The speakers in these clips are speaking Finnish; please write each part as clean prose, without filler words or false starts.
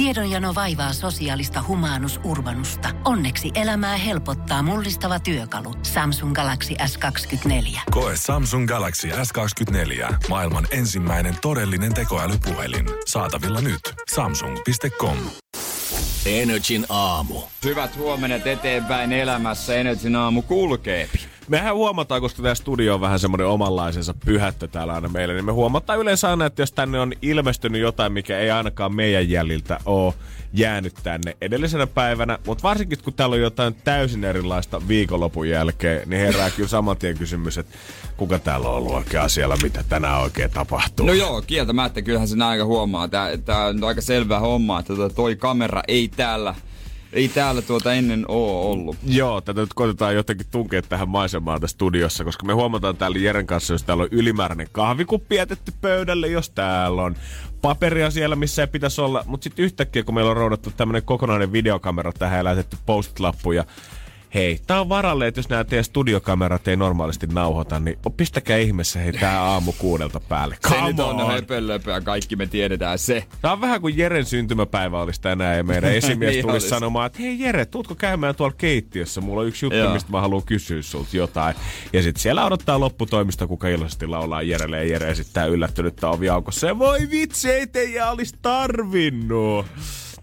Tiedonjano vaivaa sosiaalista humanus urbanusta. Onneksi elämää helpottaa mullistava työkalu. Samsung Galaxy S24. Koe Samsung Galaxy S24. Maailman ensimmäinen todellinen tekoälypuhelin. Saatavilla nyt. Samsung.com. NRJ:n aamu. Hyvät huomenet eteenpäin elämässä. NRJ:n aamu kulkee. Mehän huomataan, koska tämä studio on vähän semmoinen omanlaisensa pyhättö täällä aina meillä, niin me huomataan yleensä aina, että jos tänne on ilmestynyt jotain, mikä ei ainakaan meidän jäljiltä ole jäänyt tänne edellisenä päivänä, mutta varsinkin kun täällä on jotain täysin erilaista viikonlopun jälkeen, niin herää kyllä saman tien kysymys, että kuka täällä on ollut oikein siellä, mitä tänään oikein tapahtuu. No joo, kieltämättä kyllähän sen aika huomaa. Tämä on aika selvää hommaa, että toi kamera ei täällä ennen oo ollut. Joo, tätä nyt koitetaan jotenkin tunkea tähän maisemaan tässä studiossa, koska me huomataan täällä Jeren kanssa, jos täällä on ylimääräinen kahvikuppi jätetty pöydälle, jos täällä on paperia siellä, missä ei pitäisi olla. Mutta sitten yhtäkkiä, kun meillä on roudattu tämmönen kokonainen videokamera tähän ja lähetetty post-lappuja, hei, tää on varalle, että jos nää teidän studiokamerat ei normaalisti nauhoita, niin pistäkää ihmeessä hei tää aamu 6 päälle. Se nyt on höpölöpöä, kaikki me tiedetään se. Tää on vähän kuin Jeren syntymäpäivä olisi tänään ja meidän esimies niin tulisi sanomaan, että hei Jere, tuutko käymään tuolla keittiössä? Mulla on yksi juttu, mistä mä haluan kysyä sulta jotain. Ja sit siellä odottaa lopputoimista, kuka iloisesti laulaa Jerelle ja Jere esittää yllättynyttä oviaukossa. Ja voi vitsi, ei teijä olisi tarvinnut.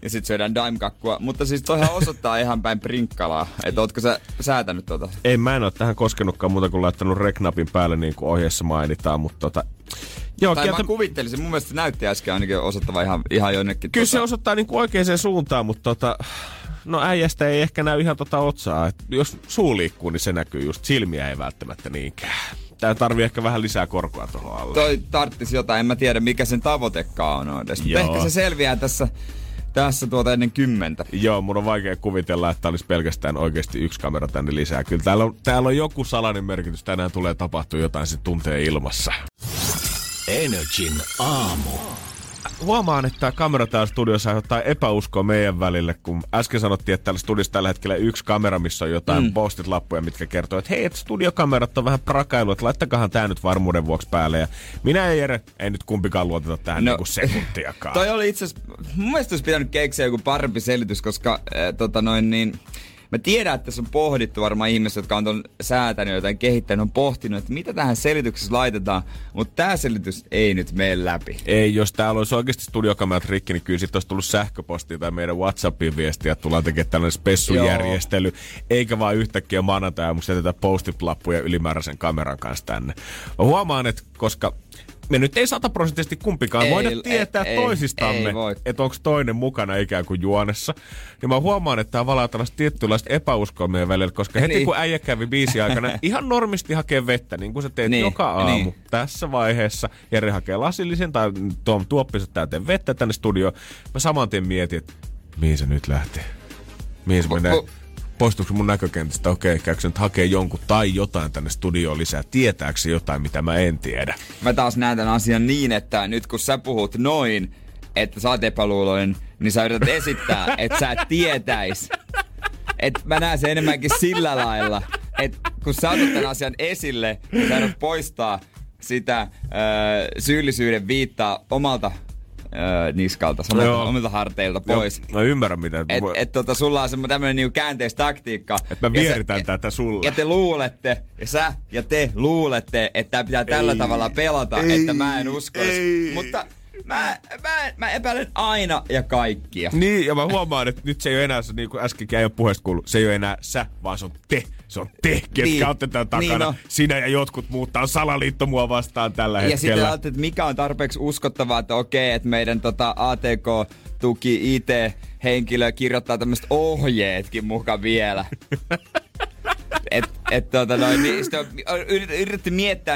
Ja sit syödään daimkakkua. Mutta siis toihan osoittaa ihan päin prinkkalaa. Että ootko sä säätänyt tota? Ei, mä en oo tähän koskenutkaan muuta kuin laittanut reknapin päälle niin kuin ohjeessa mainitaan, mutta Joo, tai mä kuvittelisin, mun mielestä näytti äsken ainakin osoittava ihan jonnekin. Kyllä se osoittaa niin kuin oikeaan suuntaan, mutta no äijästä ei ehkä näy ihan otsaa. Et jos suu liikkuu, niin se näkyy just. Silmiä ei välttämättä niinkään. Tää tarvii ehkä vähän lisää korkoa tuohon alle. Toi tarttis jotain, en mä tiedä mikä sen tavoitekaan on edes. Ehkä se selviää tässä ennen 10. Joo, mun on vaikea kuvitella, että olisi pelkästään oikeasti yksi kamera tänne lisää. Kyllä täällä on joku salainen merkitys. Tänään tulee tapahtua jotain, se tuntee ilmassa. NRJ:n aamu. Huomaan, että tämä kamera täällä studiossa aiheuttaa epäuskoa meidän välille, kun äsken sanottiin, että täällä studiossa tällä hetkellä yksi kamera, missä on jotain postit-lappuja, mitkä kertoo, että hei, että studiokamerat on vähän prakailu, että laittakahan tämä nyt varmuuden vuoksi päälle. Ja minä ja Jere ei nyt kumpikaan luoteta tähän niinku sekuntiakaan. Toi oli itse asiassa, mun mielestä olisi pitänyt keksiä joku parempi selitys, koska mä tiedän, että tässä on pohdittu varmaan ihmiset, jotka on ton säätänyt jotain kehittänyt, on pohtinut, että mitä tähän selityksessä laitetaan, mutta tää selitys ei nyt mene läpi. Ei, jos täällä olisi oikeasti studiokamerat rikki, niin kyllä sit olisi tullut sähköpostia tai meidän WhatsAppin viestiä, että tullaan tekemään tällainen spessujärjestely, eikä vaan yhtäkkiä maanantai-aamuksi jätetä post-it-lappuja ylimääräisen kameran kanssa tänne. Mä huomaan, että koska me nyt ei 100% kumpikaan voida tietää toisistamme, että onko toinen mukana ikään kuin juonessa. Niin mä huomaan, että tää valaa tällaista tiettylaista epäuskoa meidän välillä, koska heti kun äijä kävi biisin aikana ihan normisti hakee vettä, niin kuin sä teet joka aamu. Tässä vaiheessa Jere hakee lasillisen tai tuon tuoppisen täyteen vettä tänne studioon. Mä saman tien mietin, että mihin se nyt lähtee? Mihin se menee? Poistuuko mun näkökentästä? Okei, käykö nyt hakee jonkun tai jotain tänne studioon lisää? Tietääkö jotain, mitä mä en tiedä? Mä taas näen tämän asian niin, että nyt kun sä puhut noin, että sä oot epäluuloinen, niin sä yrität esittää, että sä tietäis. Et mä näen sen enemmänkin sillä lailla, että kun sä otat tämän asian esille, niin sä yrität poistaa sitä syyllisyyden viittaa omalta niskalta, omilta harteilta pois. Joo, mä ymmärrän mitä. Sulla on tämmönen niinku käänteistaktiikka. Että mä vieritän tätä sulle. Ja te luulette, te luulette, että tää pitää tällä tavalla pelata, että mä en uskois. Mutta mä epäilen aina ja kaikkia. Niin, ja mä huomaan, että nyt se ei ole enää, niin kuin äskenkin ei ole puheesta kuullut, se ei ole enää sä, vaan se on te. Se on te, ketkä olette tämän takana. Niin sinä ja jotkut muut. Tää on salaliitto mua vastaan tällä hetkellä. Ja sitten ajattelet, että mikä on tarpeeksi uskottavaa, että okei, että meidän ATK-tuki IT-henkilö kirjoittaa tämmöiset ohjeetkin mukaan vielä. Niin, yritetty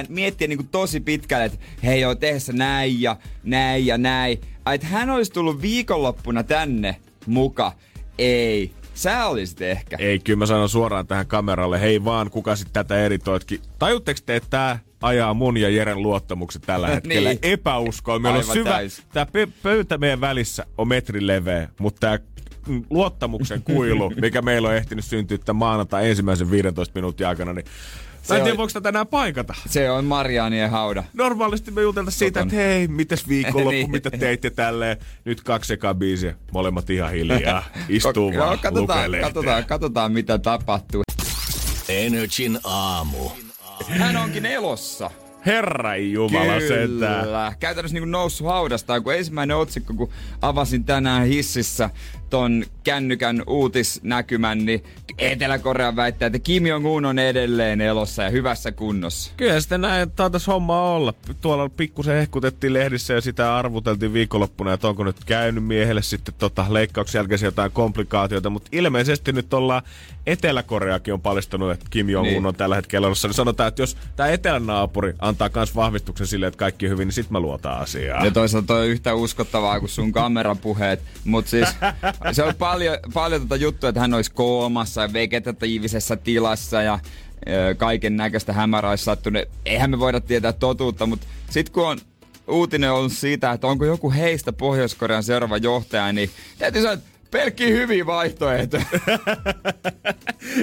miettiä niin kuin tosi pitkälle, että hei joo, tehdessä näin ja näin ja näin. Ai, että hän olisi tullut viikonloppuna tänne muka. Ei. Sä olisit ehkä. Ei, kyllä mä sanon suoraan tähän kameralle. Hei vaan, kuka sit tätä editoitkin? Tajutteko te, että tää ajaa mun ja Jeren luottamukset tällä hetkellä? Niin. Epäuskoa. Meillä on syvä. Tää pöytä meidän välissä on metrin leveä, mutta tää luottamuksen kuilu, mikä meillä on ehtinyt syntyä tämän maanantai 1. 15 minuutin aikana, niin Mä en tiedä, voiko tätä enää paikata. Se on Marianien hauda. Normaalisti me juteltais siitä, että hei, mites viikonloppu, niin. Mitä teitte tälleen. Nyt 2 ekaa biisiä, molemmat ihan hiljaa. Istuu vaan, katsotaan, mitä tapahtuu. NRJ:n aamu. Hän onkin elossa. Herranjumala sentään. Kyllä. Käytännössä niin kuin noussut haudastaan, kun ensimmäinen otsikko, kun avasin tänään hississä ton kännykän uutisnäkymän, niin Etelä-Korea väittää, että Kim Jong-un on edelleen elossa ja hyvässä kunnossa. Kyllä sitten näin taitais hommaa olla. Tuolla pikkusen hehkutettiin lehdissä ja sitä arvuteltiin viikonloppuna, että onko nyt käynyt miehelle sitten leikkauksen jälkeen jotain komplikaatioita, mutta ilmeisesti nyt ollaan Etelä-Koreakin on paljastanut, että Kim Jong-un niin. On tällä hetkellä elossa. Niin sanotaan, että jos tää etelänaapuri antaa kans vahvistuksen silleen, että kaikki on hyvin, niin sit mä luotaan asiaa. Ja toisaalta toi on yhtä uskottavaa kuin sun kamerapuheet, mut siis... Se on paljon juttua, että hän olisi koomassa ja vegetatiivisessa tilassa ja kaiken näköistä hämärää olisi sattunut. Eihän me voida tietää totuutta, mutta sitten kun on uutinen ollut siitä, että onko joku heistä Pohjois-Korean seuraava johtaja, niin täytyy sanoa, että pelkkiä hyviä vaihtoehtoja.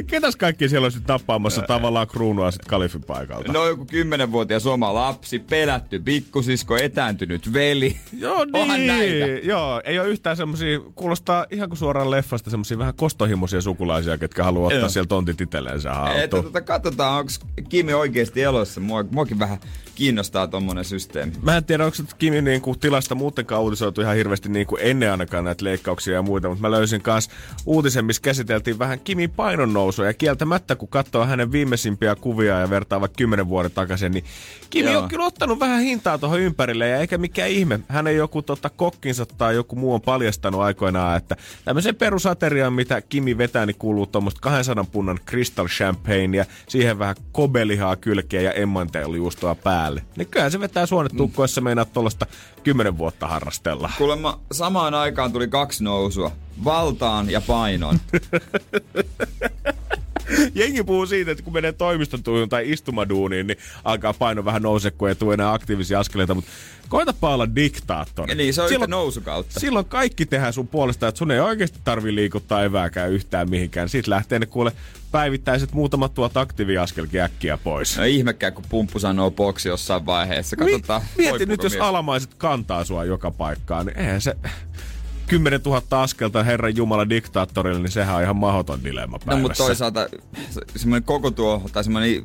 Ketäs kaikki siellä olisi nappaamassa tavallaan kruunua sitten kalifin paikalta? No joku 10-vuotias oma lapsi, pelätty pikkusisko, etääntynyt veli. Joo niin. Joo, ei ole yhtään semmosia, kuulostaa ihan kuin suoraan leffasta semmosia vähän kostohimoisia sukulaisia, ketkä haluaa ottaa sieltä tontit itselleensä haltuun. Että katsotaan, onko Kimi oikeasti elossa. Muakin vähän kiinnostaa tommonen systeemi. Mä en tiedä, onko Kimi niinku tilasta muutenkaan uutisoitu ihan hirveästi niinku ennen ainakaan näitä leikkauksia ja muita, mutta mä löysin kans uutisen, missä käsiteltiin vähän Kimin painonnousua. Ja kieltämättä, kun katsoo hänen viimeisimpiä kuvia ja vertaa vaikka 10 vuoden takaisin, niin Kimi on kyllä ottanut vähän hintaa tuohon ympärille. Ja eikä mikään ihme. Hänen joku kokkinsa tai joku muu on paljastanut aikoinaan, että tämmöisen perusateriaan, mitä Kimi vetää, niin kuuluu tuommoista 200 punnan Cristal champagnea, siihen vähän kobelihaa kylkeä ja emmanteelijuustoa päälle. Niin kyllähän se vetää suonet tukkoissa, meinaa tuollaista 10 vuotta harrastella. Kuulemma samaan aikaan tuli 2 nousua. Valtaan ja painon. Jengi puhuu siitä, että kun menee toimistotuun tai istumaduuniin, niin alkaa paino vähän nousee, kun ei tule enää aktiivisia askeleita, mutta koetapa olla diktaattori. Eli se on silloin, nousukautta. Silloin kaikki tehdään sun puolesta, että sun ei oikeasti tarvii liikuttaa evääkään yhtään mihinkään. Siitä lähtee ne kuule päivittäiset muutamat tuot aktiiviaskelkin äkkiä pois. No ihmekään, kun pumppu sanoo boksi jossain vaiheessa. Katsotaan, mieti nyt, jos alamaiset kantaa sua joka paikkaan, niin eihän se... 10 000 askelta Herran Jumala diktaattorille, niin sehän on ihan mahdoton dilemma päivässä. No mutta toisaalta semmoinen koko tuo, tai semmoinen,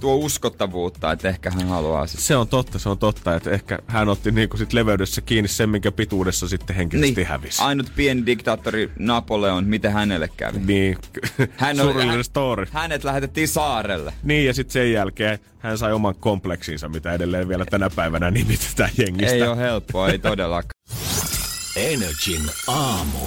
tuo uskottavuutta, että ehkä hän haluaa sitä. Se on totta, että ehkä hän otti niinku sit leveydessä kiinni sen, minkä pituudessa sitten henkisesti hävisi. Ainut pieni diktaattori Napoleon, miten hänelle kävi? Niin, surullinen story. Hänet lähetettiin saarelle. Niin, ja sitten sen jälkeen hän sai oman kompleksiinsa, mitä edelleen vielä tänä päivänä nimitetään jengistä. Ei ole helppoa, ei todellakaan. NRJ:n aamu.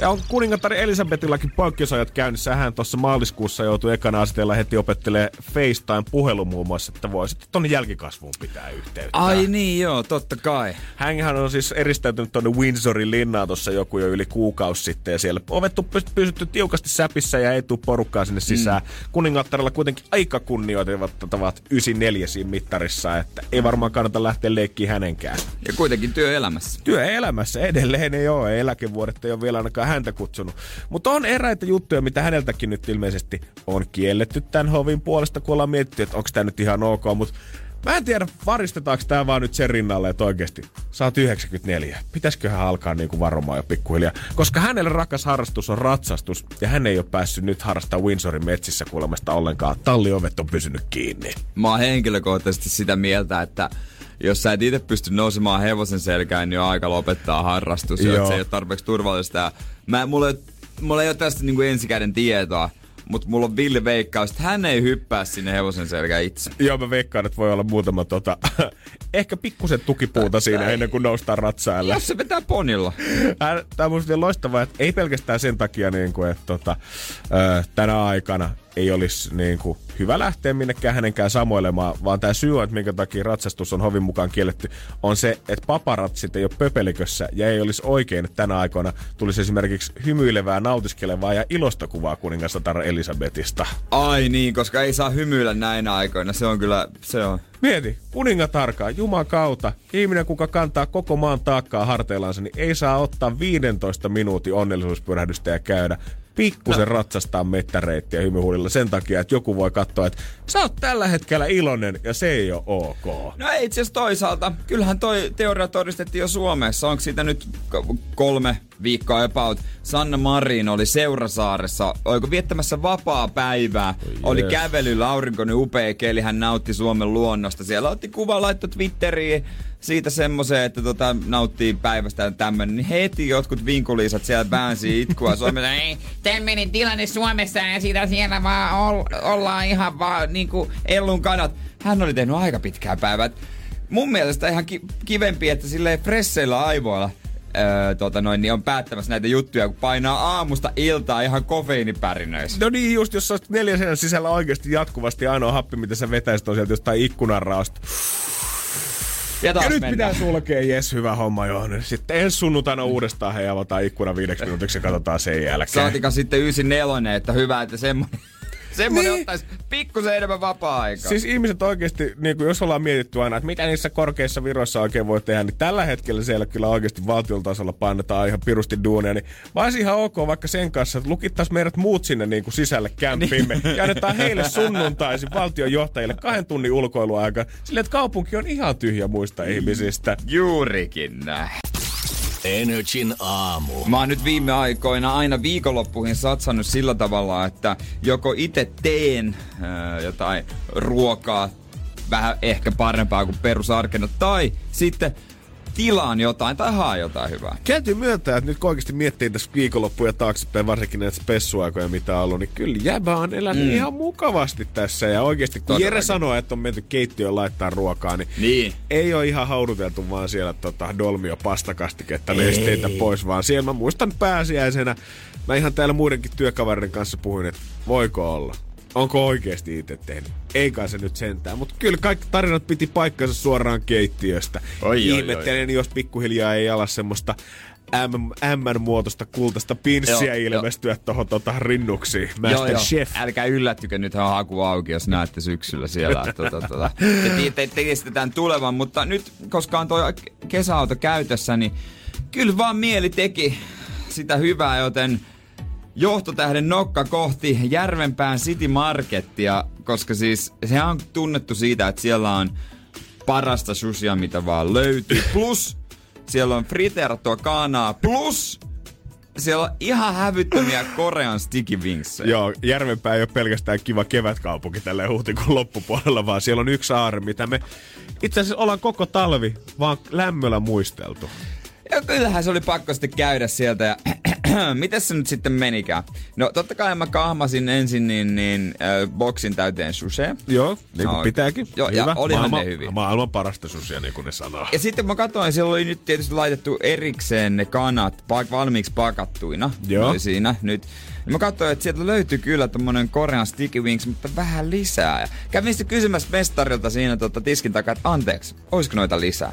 Ja on kuningattari Elisabetillakin poikkeusajat käynnissä. Hän tuossa maaliskuussa joutui ekana asetella heti opettelee FaceTime-puhelun muun muassa, että voi sitten tuonne jälkikasvuun pitää yhteyttä. Ai niin joo, totta kai. Hänhän on siis eristäytynyt tuonne Windsorin linnaan tuossa joku jo yli kuukausi sitten ja siellä ovet on pysytty tiukasti säpissä ja ei tule porukkaa sinne sisään. Kuningattarilla kuitenkin aika kunnioitettavat 94 siinä mittarissa, että ei varmaan kannata lähteä leikkiin hänenkään. Ja kuitenkin työelämässä. Työelämässä edelleen ei ole, eläkevuodet ei ole vielä ainakaan häntä kutsunut. Mutta on eräitä juttuja, mitä häneltäkin nyt ilmeisesti on kielletty tämän hovin puolesta, kun ollaan mietitty, että onko tämä nyt ihan ok, mutta mä en tiedä, varistetaanko tämä vaan nyt sen rinnalle, että oikeasti sä oot 94. Pitäisiköhän alkaa niinku varomaan jo pikkuhiljaa, koska hänelle rakas harrastus on ratsastus ja hän ei ole päässyt nyt harrastamaan Windsorin metsissä kuulemasta ollenkaan. Talliovet on pysynyt kiinni. Mä oon henkilökohtaisesti sitä mieltä, että jos sä et itse pysty nousemaan hevosen selkään, niin on aika lopettaa harrastus, että se ei ole tarpeeksi turvallista. Mulla ei ole tästä niinku ensikäden tietoa, mutta mulla on villi veikkaus, että hän ei hyppää sinne hevosen selkään itse. Joo, mä veikkaan, että voi olla muutama ehkä pikkusen tukipuuta siinä ennen kuin noustaan ratsailla. Jos se vetää ponilla. Tää on musta loistavaa, että ei pelkästään sen takia, niinku, että tänä aikana ei olisi niinku hyvä lähteä minnekään hänenkään samoilemaan, vaan tämä syy, että minkä takia ratsastus on hovin mukaan kielletty, on se, että paparatsit ei ole pöpelikössä ja ei olisi oikein, että tänä aikoina tulisi esimerkiksi hymyilevää, nautiskelevaa ja ilosta kuvaa kuningasatar Elisabetista. Ai niin, koska ei saa hymyillä näinä aikoina, se on. Mieti, kuningatarkaa, jumakauta, ihminen kuka kantaa koko maan taakkaa harteillansa, niin ei saa ottaa 15 minuutin onnellisuuspyrähdystä ja käydä pikkusen ratsastaa mettäreittiä hymyhuulilla sen takia, että joku voi katsoa, että sä oot tällä hetkellä iloinen ja se ei ole ok. No itse asiassa toisaalta. Kyllähän toi teoria todistettiin jo Suomessa. Onko siitä nyt 3 viikkoa about? Sanna Marin oli Seurasaaressa, oliko viettämässä vapaa päivää. Yes. Oli kävelyllä, aurinkoinen upea keli, hän nautti Suomen luonnosta. Siellä otti kuva, laittoi Twitteriin siitä semmoiseen, että nauttii päivästään tämmönen. Niin heti jotkut vinkuliisat siellä väänsi itkua Suomessa. Ei, tämmönen tilanne Suomessa ja siitä siellä vaan ollaan ihan vaan niinku ellun kanat. Hän oli tehnyt aika pitkää päivää. Mun mielestä ihan kivempi, että silleen fresseillä aivoilla niin on päättämässä näitä juttuja, kun painaa aamusta iltaa ihan kofeiinipärinöissä. No niin, just jos sä oot 4 seinän sisällä oikeasti jatkuvasti ainoa happi, mitä sä vetäisit on sieltä jostain ikkunanraosta. Ja nyt pitää sulkea, jes, hyvä homma, Johannes. Sitten ensi sunnuntaina uudestaan hei avataan ikkuna 5 minuutiksi ja katsotaan sen jälkeen. Saatika sitten 94, että hyvä, että semmonen ottais pikkusen enemmän vapaa-aikaa. Siis ihmiset oikeesti, niin kun jos ollaan mietitty aina, että mitä niissä korkeissa viroissa oikein voi tehdä, niin tällä hetkellä siellä kyllä oikeesti valtiotasolla painetaan ihan pirusti duunia, niin mä oisin ihan ok vaikka sen kanssa, että lukittais meidät muut sinne niin kuin sisälle kämpiimme ja annetaan heille sunnuntaisin valtionjohtajille 2 tunnin ulkoiluaika, silleen, että kaupunki on ihan tyhjä muista ihmisistä. Juurikin näin. NRJ:n aamu. Mä oon nyt viime aikoina aina viikonloppuihin satsannut sillä tavalla, että joko itse teen jotain ruokaa vähän ehkä parempaa kuin perusarkena, tai sitten tilaan jotain tai haa jotain hyvää. Käytiin myöntää, että nyt kun oikeasti miettii tässä viikonloppuja taaksepäin, varsinkin näitä spessuaikoja mitä on ollut, niin kyllä jäbä on elänyt ihan mukavasti tässä. Ja oikeasti kun Jere sanoo, että on menty keittiöön laittaa ruokaa, niin ei ole ihan hauduteltu vaan siellä dolmio pastakastiketta nesteitä pois, vaan siellä mä muistan pääsiäisenä, mä ihan täällä muidenkin työkavereiden kanssa puhuin, että voiko olla. Onko oikeesti itse tehnyt? Ei kai se nyt sentään, mutta kyllä kaikki tarinat piti paikkansa suoraan keittiöstä. Ihmettelen, jos pikkuhiljaa ei ala semmoista M-muotoista kultaista pinssiä ilmestyä tuohon rinnuksiin. Masterchef. Älkää yllättykö, nythän on haku auki, jos näette syksyllä siellä. Tiedistetään tulevan, mutta nyt, koska on tuo kesäauto käytössä, niin kyllä vaan mieli teki sitä hyvää, joten johtotähden nokka kohti Järvenpään Citymarketia, koska siis se on tunnettu siitä, että siellä on parasta sushia, mitä vaan löytyy. Plus siellä on friteerattua kaanaa. Plus siellä on ihan hävyttömiä Korean sticky wingsejä. Joo, Järvenpää ei ole pelkästään kiva kevätkaupunki tälleen huhtikuun loppupuolella, vaan siellä on yksi saari, mitä me itse asiassa ollaan koko talvi vaan lämmöllä muisteltu. Ja kyllähän se oli pakko sitten käydä sieltä ja mitäs se nyt sitten menikään? No totta kai mä kahmasin ensin boksin täyteen sushea. Joo, niin kuin pitääkin. Joo, hyvä. Ja olihan ne hyviä. Maailman parasta sushea, niin kuin ne sanoo. Ja sitten mä katsoin, siellä oli nyt tietysti laitettu erikseen ne kanat valmiiksi pakattuina. Joo. Oli siinä nyt. Ja mä katsoin, että sieltä löytyy kyllä tommonen Korean sticky wings, mutta vähän lisää. Ja kävin sitten kysymässä mestarilta siinä tiskin takaa, että anteeksi, olisiko noita lisää?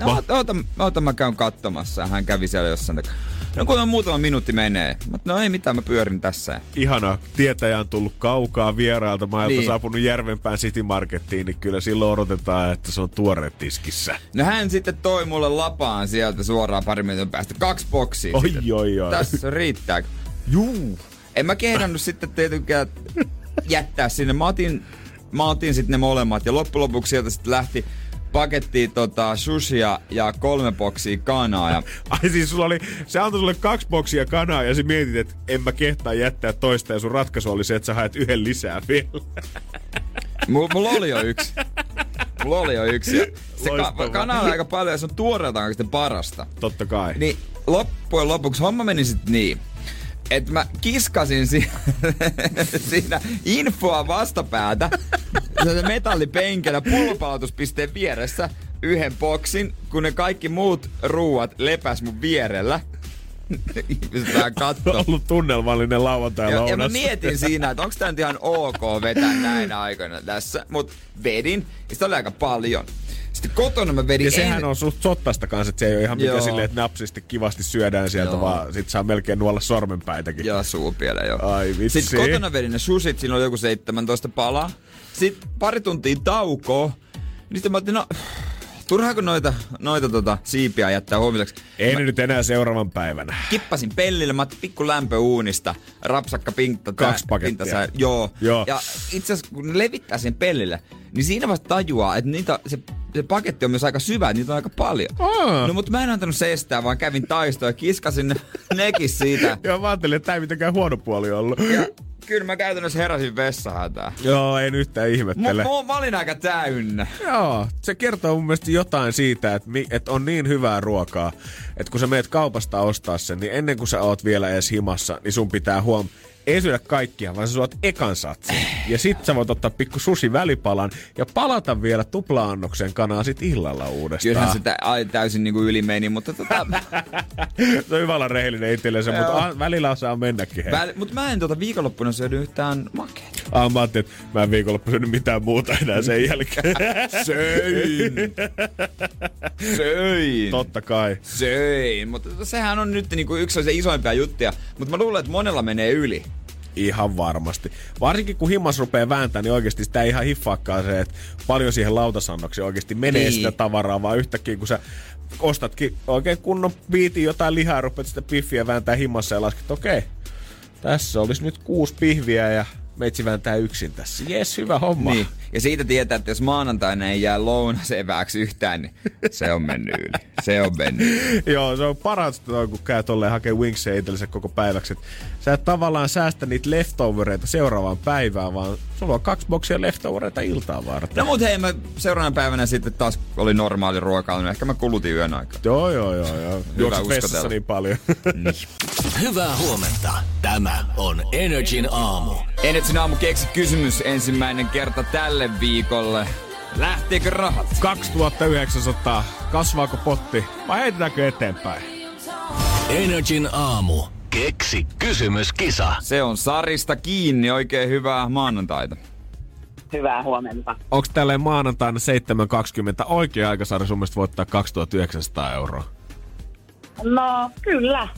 No, oota, mä käyn katsomassa. Hän kävi siellä jossain takaa. No kun on muutama minuutti menee. No ei mitään, mä pyörin tässä. Ihanaa. Tietäjä on tullut kaukaa vierailta maailta, saapunut Järvenpään Citymarkettiin, niin kyllä silloin odotetaan, että se on tuore tiskissä. No hän sitten toi mulle lapaan sieltä suoraan pari minuutin päästä. 2 boksia. Oi. Tässä riittää. Juu. En mä kehdannut sitten tietenkään jättää sinne. Mä otin sitten ne molemmat ja loppujen lopuksi sieltä sitten lähti pakettiin sushia ja 3 boksia kanaa. Ja ai siis sulla oli, se antoi sulle 2 boksia kanaa ja sä mietit, että en mä kehtaa jättää toista ja sun ratkaisu oli se, että sä haet 1 lisää vielä. Mulla oli jo yksi. Se kana on aika paljon ja se on tuoreeltaan kaikista parasta. Totta kai. Niin loppujen lopuksi homma meni sit niin, että mä kiskasin siinä infoa vastapäätä metallipenkellä pullopalautuspisteen vieressä 1 boksin, kun ne kaikki muut ruuat lepäs mun vierellä. Ihmiset vähän kattoo. On ollut tunnelmallinen lauantai-lounassa. Ja mä mietin siinä, että onko tää nyt ihan ok vetää näinä aikoina tässä. Mut vedin, ja sitä oli aika paljon. Sitten kotona mä vedin. Ja sehän on suht sottaista kanssa, että se ei ole ihan mitään silleen, että napsista kivasti syödään sieltä, vaan sit saa melkein nuolla sormenpäitäkin. Ja suupielä jo. Ai vitsi. Sitten kotona vedin ne sushit, siinä oli joku 17 palaa. Sitten pari tuntia taukoa, niin sitten mä ajattelin, no Turhaako noita siipiä jättää huomiseksi? En nyt enää seuraavan päivänä. Kippasin pellille, mä otin pikku lämpö uunista, rapsakka pinta. 2 pakettia. Joo. Ja itse asiassa kun levittää sen pellille, niin siinä vasta tajuaa, että se paketti on myös aika syvä, niitä on aika paljon. Oh. No mutta mä en antanut sestää, vaan kävin taistoon ja kiskasin nekin siitä. Joo, mä ajattelin, että tää ei mitenkään huono puoli ollut. Ja kyllä mä käytännössä heräsin vessahätään. Joo, en yhtään ihmettele. Mä olin aika täynnä. Joo, se kertoo mun mielestä jotain siitä, että on niin hyvää ruokaa, että kun sä meet kaupasta ostaa sen, niin ennen kuin sä oot vielä edes himassa, niin sun pitää ei syödä kaikkia, vaan sä suot ekan satsin. Ja sit sä voit ottaa pikku sushi välipalan ja palata vielä tupla-annoksen kanaa sit illalla uudestaan. Kyllähän se täysin niinku yli meni, mutta se on hyvä olla rehellinen itsellensä, mutta välillä saa mennäkin. Mutta mä en viikonloppuna syödy yhtään makeita. Mä ajattelin, että mä en viikonloppuna syödy mitään muuta enää sen jälkeen. Söin. Totta kai. Söin. Mutta sehän on nyt niinku yksi se isoimpia juttuja. Mutta mä luulen, että monella menee yli. Ihan varmasti. Varsinkin kun himmas rupeaa vääntämään, niin oikeasti sitä ei ihan hiffaakaan se, että paljon siihen lautasannokseen oikeasti menee sitä tavaraa, vaan yhtäkkiä kun sä ostatkin oikein kunnon biitin jotain lihaa, rupeat sitä piffiä vääntää himmassa ja lasket, okei, tässä olisi nyt 6 pihviä ja meitsi vääntää yksin tässä. Jes, hyvä homma. Niin. Ja siitä tietää, että jos maanantaina ei jää lounasevääksi yhtään, niin se on mennyt yli. Joo, se on parasta, kun käy tolleen hakee wingsia itsellensä koko päiväksi. Et sä et tavallaan säästä niitä leftovereita seuraavaan päivään, vaan sulla on 2 boksia leftovereita iltaa varten. No mut hei, mä seuraavan päivänä sitten taas oli normaali ruoka, niin ehkä mä kulutin yön aikaa. Joo. Juokset vessassa niin paljon. Niin. Hyvää huomenta. Tämä on NRJ:n aamu. NRJ:n aamu keksi kysymys ensimmäinen kerta tälle viikolle. Lähteekö rahat? 2900. Kasvaako potti? Vai heitetäänkö eteenpäin? NRJ:n aamu. Keksi kysymyskisa. Se on Sarista kiinni. Oikein hyvää maanantaita. Hyvää huomenta. Onko tälleen maanantaina 7.20 oikea aika, Sari, sun mielestä voittaa 2900 €? No, kyllä.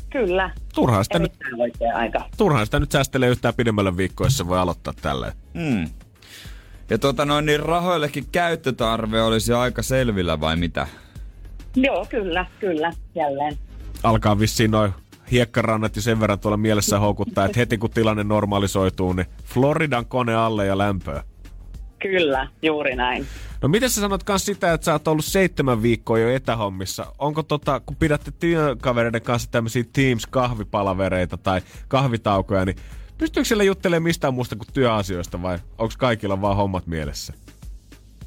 Turhaan sitä nyt säästelee yhtään pidemmällä viikkoissa. Voi aloittaa tälleen. Mm. Ja niin rahoillekin käyttötarve olisi aika selvillä, vai mitä? Joo, kyllä, jälleen. Alkaa vissiin noin hiekkarannat ja sen verran tuolla mielessä houkuttaa, että heti kun tilanne normalisoituu, niin Floridan kone alle ja lämpöä. Kyllä, juuri näin. No miten sä sanot kans sitä, että sä oot ollut 7 viikkoa jo etähommissa? Onko kun pidätte työkavereiden kanssa tämmöisiä Teams-kahvipalavereita tai kahvitaukoja, niin pystyykö siellä juttelemaan mistään muusta kuin työasioista, vai onko kaikilla vaan hommat mielessä?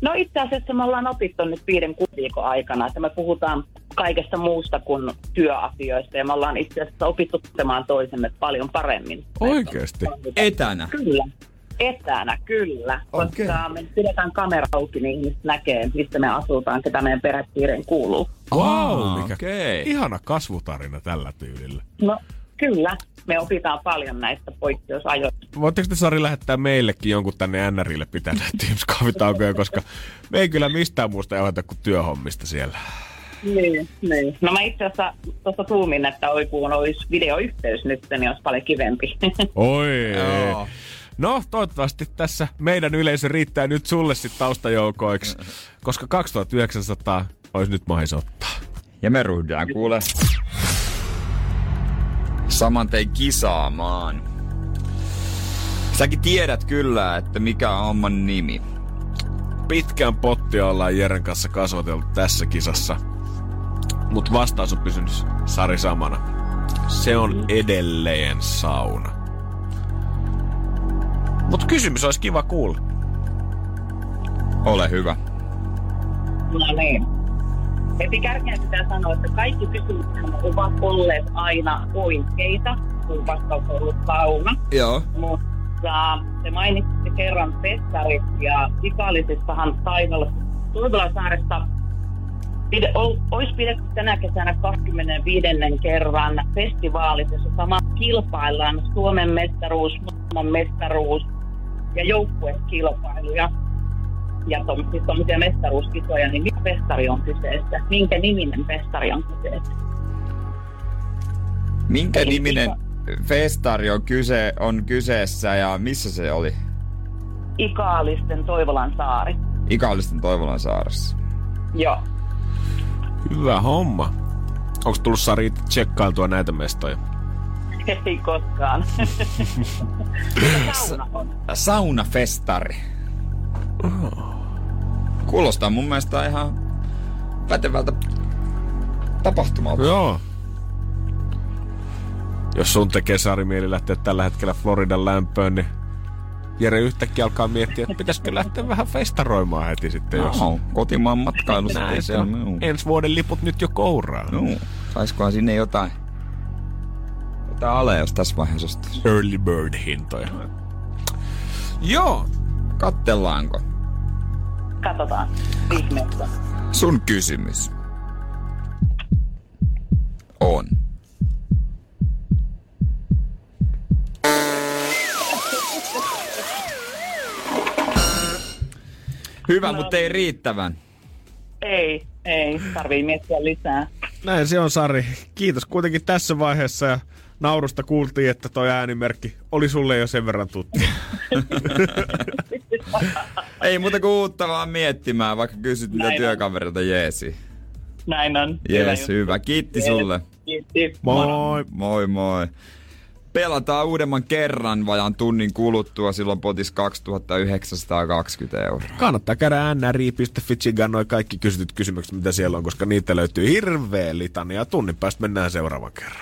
No itse asiassa me ollaan opittu nyt 5-6 viikon aikana, että me puhutaan kaikesta muusta kuin työasioista, ja me ollaan itse asiassa opittu tuttamaan toisemme paljon paremmin. Oikeasti? Etänä? Kyllä. Etänä, kyllä. Okay. Koska me pidetään kamera auki, niin ihmiset näkee, mistä me asutaan, ketä meidän perhepiiriin kuuluu. Wow, mikä ihana kasvutarina tällä tyylillä. No kyllä. Me opitaan paljon näistä poikkeusajoista. Voitteko te, Sari, lähettää meillekin jonkun tänne NRille pitää näitä Teams-kahvitaukoja, koska me ei kyllä mistään muusta johda kuin työhommista siellä. Niin. No mä itse asiassa tuossa tuumin, että kun olisi videoyhteys nyt, niin olisi paljon kivempi. Oi. No toivottavasti tässä meidän yleisö riittää nyt sulle sit taustajoukoiksi, koska 2900 olisi nyt mahis ottaa. Ja me ruhdaan kuule samantein kisaamaan. Säkin tiedät kyllä, että mikä on homman nimi. Pitkään pottia ollaan Jeren kanssa kasvateltu tässä kisassa. Mut vastaus on pysynyt, Sari, samana. Se on edelleen sauna. Mut kysymys olisi kiva kuulla. Ole hyvä. No niin. Heti kärkeen pitää sanoa, että kaikki kysymykset ovat olleet aina oikeita, kun vastaus on ollut sauna. Joo. Mutta te mainitsitte kerran pessarit, ja Ikaalisissahan Toivolansaaresta olisi pidetty tänä kesänä 25. kerran festivaalit, jossa samaan kilpaillaan Suomen mestaruus, maailman mestaruus ja joukkuekilpailuja. Ja tuommoisia mestaruuskisoja, niin mikä festari on kyseessä? Minkä niminen festari on kyseessä? Minkä niminen festari on kyseessä ja missä se oli? Ikaalisten Toivolansaari. Ikaalisten Toivolansaaressa. Joo. Hyvä homma. Onko tullut Sari tsekkailtua näitä mestoja? Ei koskaan. Saunafestari. Kuulostaa mun mielestä ihan pätevältä tapahtumalta. Joo. Jos sun tekee Sari mieli lähteä tällä hetkellä Floridan lämpöön, niin Jere yhtäkkiä alkaa miettiä, että pitäisikö lähteä vähän festaroimaan heti sitten. Jos kotimaan matkailu. Ensi vuoden liput nyt jo kouraan. No. Saiskohan sinne jotain ale, jos tässä vaiheessa ostais. Early bird-hintoja. Joo. Kattellaanko? Katsotaan. Ihmeessä. Sun kysymys on... Hyvä, no, mutta ei riittävän. Ei. Tarvii miettiä lisää. Näin se on, Sari. Kiitos kuitenkin tässä vaiheessa. Ja naurusta kuultiin, että toi äänimerkki oli sulle jo sen verran tuttu. Ei muuta kuin uutta vaan miettimään, vaikka kysyt mitä työkaverilta jeesi. Näin on. Jees, hyvä. Kiitti sulle. Kiitti. Moi. Moi. Pelataan uudemman kerran vajaan tunnin kuluttua, silloin potis 2 920 €. Kannattaa käydä nri.fi tsigannoi kaikki kysytyt kysymykset, mitä siellä on, koska niitä löytyy hirveä litania. Tunnin päästä mennään seuraavan kerran.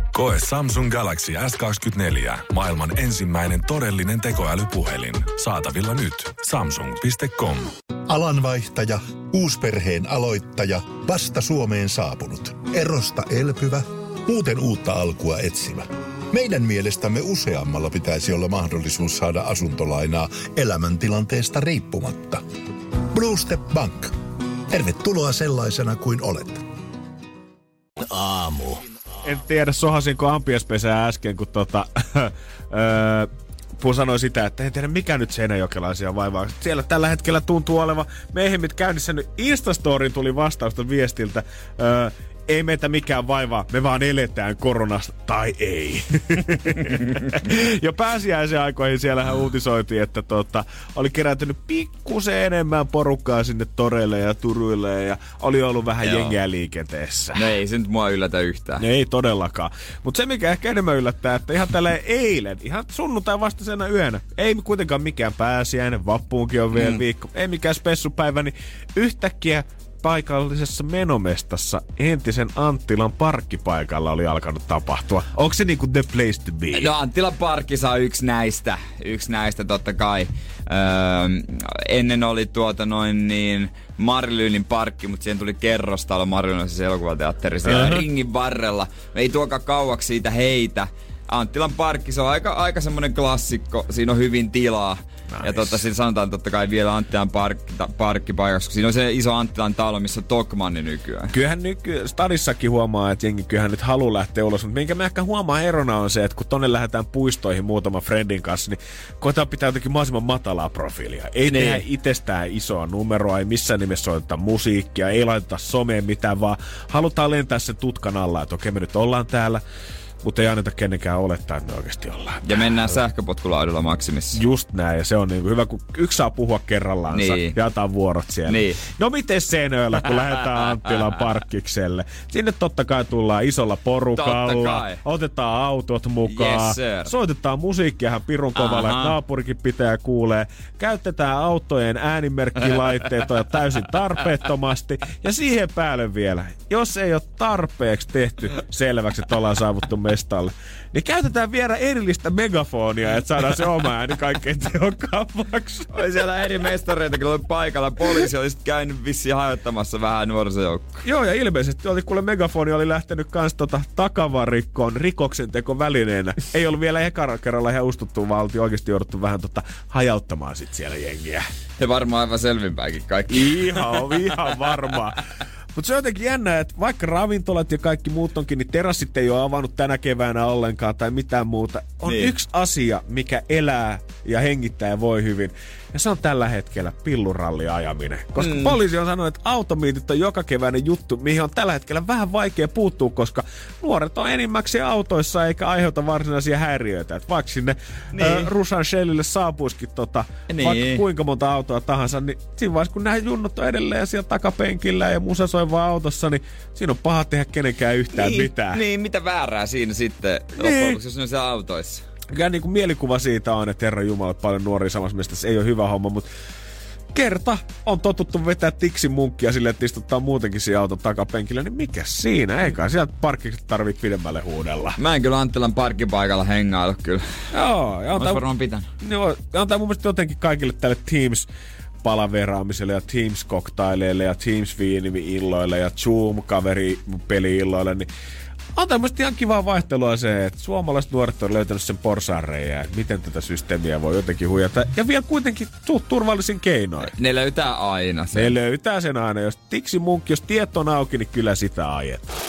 Koe Samsung Galaxy S24. Maailman ensimmäinen todellinen tekoälypuhelin. Saatavilla nyt. Samsung.com. Alanvaihtaja, uusperheen aloittaja, vasta Suomeen saapunut, erosta elpyvä, muuten uutta alkua etsimä. Meidän mielestämme useammalla pitäisi olla mahdollisuus saada asuntolainaa elämäntilanteesta riippumatta. BlueStep Bank. Tervetuloa sellaisena kuin olet. Aamu. En tiedä, sohasinko ampiaispesää äsken, kun Puu sanoi sitä, että en tiedä mikä nyt seinäjokelaisia vaivaa. Siellä tällä hetkellä tuntuu olevan mehemmit käynnissä. Nyt Instastorin tuli vastausta viestiltä. Ei meitä mikään vaivaa, me vaan eletään koronasta, tai ei. Jo pääsiäisen aikoihin siellähän uutisoitiin, että oli kerääntynyt pikkusen enemmän porukkaa sinne toreille ja turuille ja oli ollut vähän jengiä liikenteessä. No ei se nyt mua yllätä yhtään. Ei todellakaan. Mutta se mikä ehkä enemmän yllättää, että ihan tälleen eilen, ihan sunnuntai vastaisena yönä, ei kuitenkaan mikään pääsiäinen, vappuunkin on vielä viikko, ei mikään spessupäivä, niin yhtäkkiä paikallisessa menomestassa entisen Anttilan parkkipaikalla oli alkanut tapahtua. Onko se niinku the place to be? No, Anttilan parkkissa on yksi näistä totta kai. Ennen oli Marilyynin parkki, mutta siihen tuli kerrostalo Marilyynissa elokuvateatteri siellä ringin varrella. Me ei tuokaan kauaksi siitä heitä. Anttilan parkki, se on aika semmonen klassikko, siinä on hyvin tilaa. Nice. Ja siinä sanotaan totta kai vielä Anttilan parkkipaikaksi, kun siinä on se iso Anttilan talo, missä on Tokmanni nykyään. Kyllähän stadissakin huomaa, että jengi kyllähän nyt haluaa lähteä ulos, mutta minkä mä ehkä huomaan erona on se, että kun tonne lähdetään puistoihin muutaman friendin kanssa, niin koetaan pitää jotenkin mahdollisimman matalaa profiilia. Ei tehdä itsestään isoa numeroa, ei missään nimessä soiteta musiikkia, ei laiteta someen mitään, vaan halutaan lentää sen tutkan alla, että okei, me nyt ollaan täällä. Mutta ei anneta kenenkään olettaa, että me oikeasti ollaan. Ja mennään sähköpotkulaudulla maksimissa. Just näin, ja se on niin hyvä, kun yksi saa puhua kerrallaansa ja antaa vuorot siellä. Niin. No miten Seinöllä, kun lähdetään Anttilan parkkikselle? Sinne totta kai tullaan isolla porukalla, otetaan autot mukaan, soitetaan musiikkiahan pirun kovalla, että naapurikin pitää kuulee. Käytetään autojen äänimerkkilaitteita täysin tarpeettomasti, ja siihen päälle vielä, jos ei ole tarpeeksi tehty selväksi, että ollaan saavuttu mestalle, niin käytetään vielä erillistä megafonia, että saadaan se oma ääni kaikkein tehokkaammaksi. Oli siellä eri mestareita, kun oli paikalla. Poliisi oli sitten käynyt vissiin hajottamassa vähän nuorisojoukkoa. Joo, ja ilmeisesti oli kuule megafoni oli lähtenyt kans takavarikkoon rikoksentekovälineenä. Ei ollut vielä ekalla kerralla ihan ustuttu, vaan oltiin oikeasti jouduttu vähän hajauttamaan sit siellä jengiä. He varmaan aivan selvinpäinkin kaikki. Ihan varmaan. Mutta se on jotenkin jännä, että vaikka ravintolat ja kaikki muut onkin, niin terassit ei ole avannut tänä keväänä ollenkaan tai mitään muuta. On niin. Yksi asia, mikä elää ja hengittää ja voi hyvin. Ja se on tällä hetkellä pilluralliajaminen. Koska poliisi on sanonut, että automiitit on joka keväinen juttu, mihin on tällä hetkellä vähän vaikea puuttua, koska nuoret on enimmäkseen autoissa eikä aiheuta varsinaisia häiriöitä. Et vaikka sinne Rusan Shellille saapuisikin vaikka kuinka monta autoa tahansa, niin siinä vaiheessa kun nämä junnut on edelleen siellä takapenkillä ja musa soi vaan autossa, niin siinä on paha tehdä kenenkään yhtään mitään. Niin, mitä väärää siinä sitten lopuksi, jos ne on siellä autoissa? Kyllä niin kuin mielikuva siitä on, että herran jumala, paljon nuoria samassa mielestä se ei ole hyvä homma, mutta kerta on totuttu vetää tiksin munkkia silleen, että istuttaa muutenkin siinä auton takapenkillä, niin mikä siinä? Eikä sieltä parkkiksi tarvitse pidemmälle huudella. Mä en kyllä Anttilan parkkipaikalla hengailu kyllä. Joo. Ja olisi varmaan pitänyt. Joo, antaa mun mielestä jotenkin kaikille tälle Teams palaveraamiselle ja Teams-koktaileille ja Teams-viinimi-illoille ja Zoom-kaveri-peli-illoille, niin on tämmöistä ihan kivaa vaihtelua se, että suomalaiset nuoret on löytänyt sen porsaanreijää, että miten tätä systeemiä voi jotenkin huijata. Ja vielä kuitenkin turvallisin keinoin. Ne löytää aina sen. Ne löytää sen aina. Jos tiksi munkki, jos tieto on auki, niin kyllä sitä ajetaan.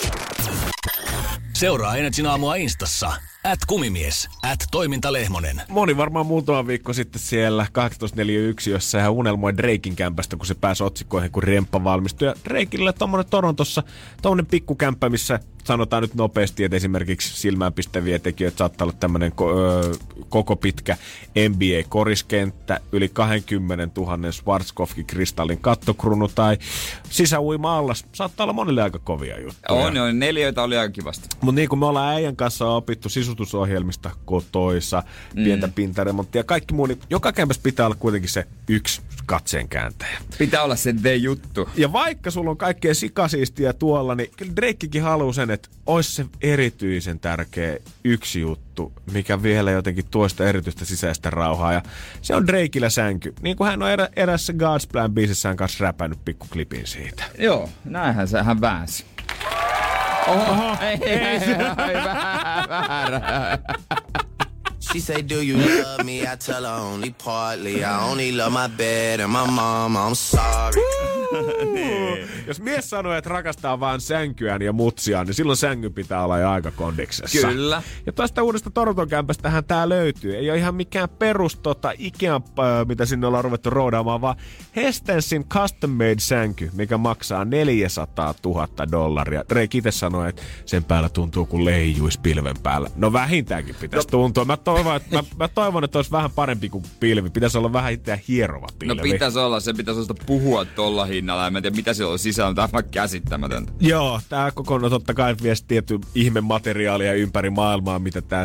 Seuraa Energyn aamua Instassa. @kumimies, @toimintalehmonen. Moni varmaan muutama viikko sitten siellä 1841, jossa hän unelmoi Drakein kämpästä, kun se pääsi otsikoihin, kun remppa valmistui. Ja Drakeille tommonen Torontossa, tommonen pikkukämppä, missä sanotaan nyt nopeasti, että esimerkiksi silmäänpistäviä tekijöitä saattaa olla tämmönen koko pitkä NBA-koriskenttä, yli 20 000 Swarovski kristallin kattokruunu tai sisäuima-allas. Saattaa olla monille aika kovia juttuja. On, neliöitä oli aika kivasti. Mutta niin kuin me ollaan äijän kanssa opittu sisutusohjelmista kotoissa, pientä pintaremonttia, kaikki muu, niin joka kämpäs pitää olla kuitenkin se yksi katseenkääntäjä. Pitää olla se D-juttu. Ja vaikka sulla on kaikkea sikasiistiä tuolla, niin kyllä Drakekin haluaa sen, että olisi se erityisen tärkeä yksi juttu, mikä vielä jotenkin tuosta erityistä sisäistä rauhaa. Ja se on Drakeillä sänky. Niin kuin hän on erässä God's Plan -biisissään kanssa räpännyt pikkuklipin siitä. Joo, näinhän se hän väänsi. Oho, ei se. Väärä. She say, do you love me? I tell her only partly. I only love my bed and my mom, I'm sorry. Jos mies sanoo, että rakastaa vaan sänkyään ja mutsiaan, niin silloin sänky pitää olla jo aika kondiksessa. Kyllä. Ja tästä uudesta Torontokämpästähän tää löytyy. Ei ole ihan mikään perus Ikean, mitä sinne ollaan ruvettu roudaamaan, vaan Hästensin custom made sänky, mikä maksaa $400,000. Drake itse sanoi, että sen päällä tuntuu kuin leijuis pilven päällä. No vähintäänkin pitäisi tuntua. Mä toivon, että olisi vähän parempi kuin pilvi. Pitäisi olla vähän itseään hierova pilvi. No pitäisi olla. Se pitäisi osata puhua tuolla hinnalla. En tiedä, mitä siellä on sisällä. Tämä on vaan käsittämätöntä. Joo, tämä kokonaan totta kai vie tietty ihmemateriaalia ympäri maailmaa, mitä tämä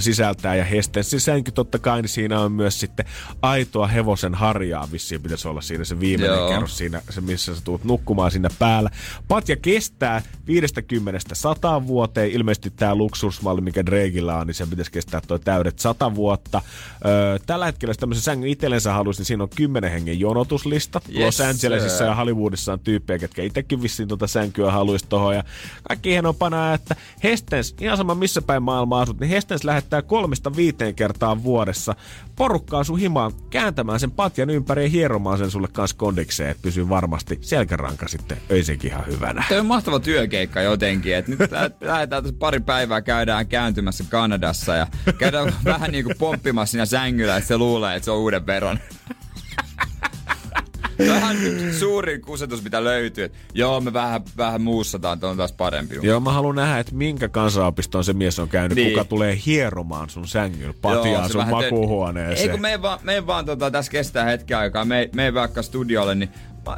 sisältää. Ja Hästensin sänky totta kai, niin siinä on myös sitten aitoa hevosen harjaa. Vissiin pitäisi olla siinä se viimeinen kerros, siinä, se, missä sä tulet nukkumaan siinä päällä. Patja kestää 50-100 vuoteen. Ilmeisesti tämä luksusmalli, mikä Drakella on, niin se pitäisi kestää täydet 100 vuotta. Tällä hetkellä, jos tämmöisen sängyn itsellensä haluaisi, niin siinä on 10 hengen jonotuslistat. Los Angelesissa ja Hollywoodissa on tyyppejä, ketkä itsekin vissiin sänkyä haluaisi tohon. Ja kaikki hienopana, että Hästens, ihan sama missä päin maailmaa asut, niin Hästens lähettää 3-5 kertaa vuodessa porukkaa sun himaan kääntämään sen patjan ympäri ja hieromaan sen sulle kanssa kondikseen, että pysyy varmasti selkäranka sitten öisinkin ihan hyvänä. Tämä on mahtava työkeikka jotenkin, että nyt lähdetään tässä pari päivää käydään kääntymässä Kanadassa ja käydään vähän niinku pomppimassa siinä sängyllä, että se luulee, että se on uuden veron. Vähän suurin kusetus, mitä löytyy. Et joo, me vähän muussataan, että on taas parempi. Joo, mä haluan nähdä, että minkä kansanopistoon se mies on käynyt, niin. Kuka tulee hieromaan sun sängyllä, patiaan sun makuuhuoneeseen. Ei, kun me ei vaan tässä kestää hetken aikaa, me ei vaikka studiolle, niin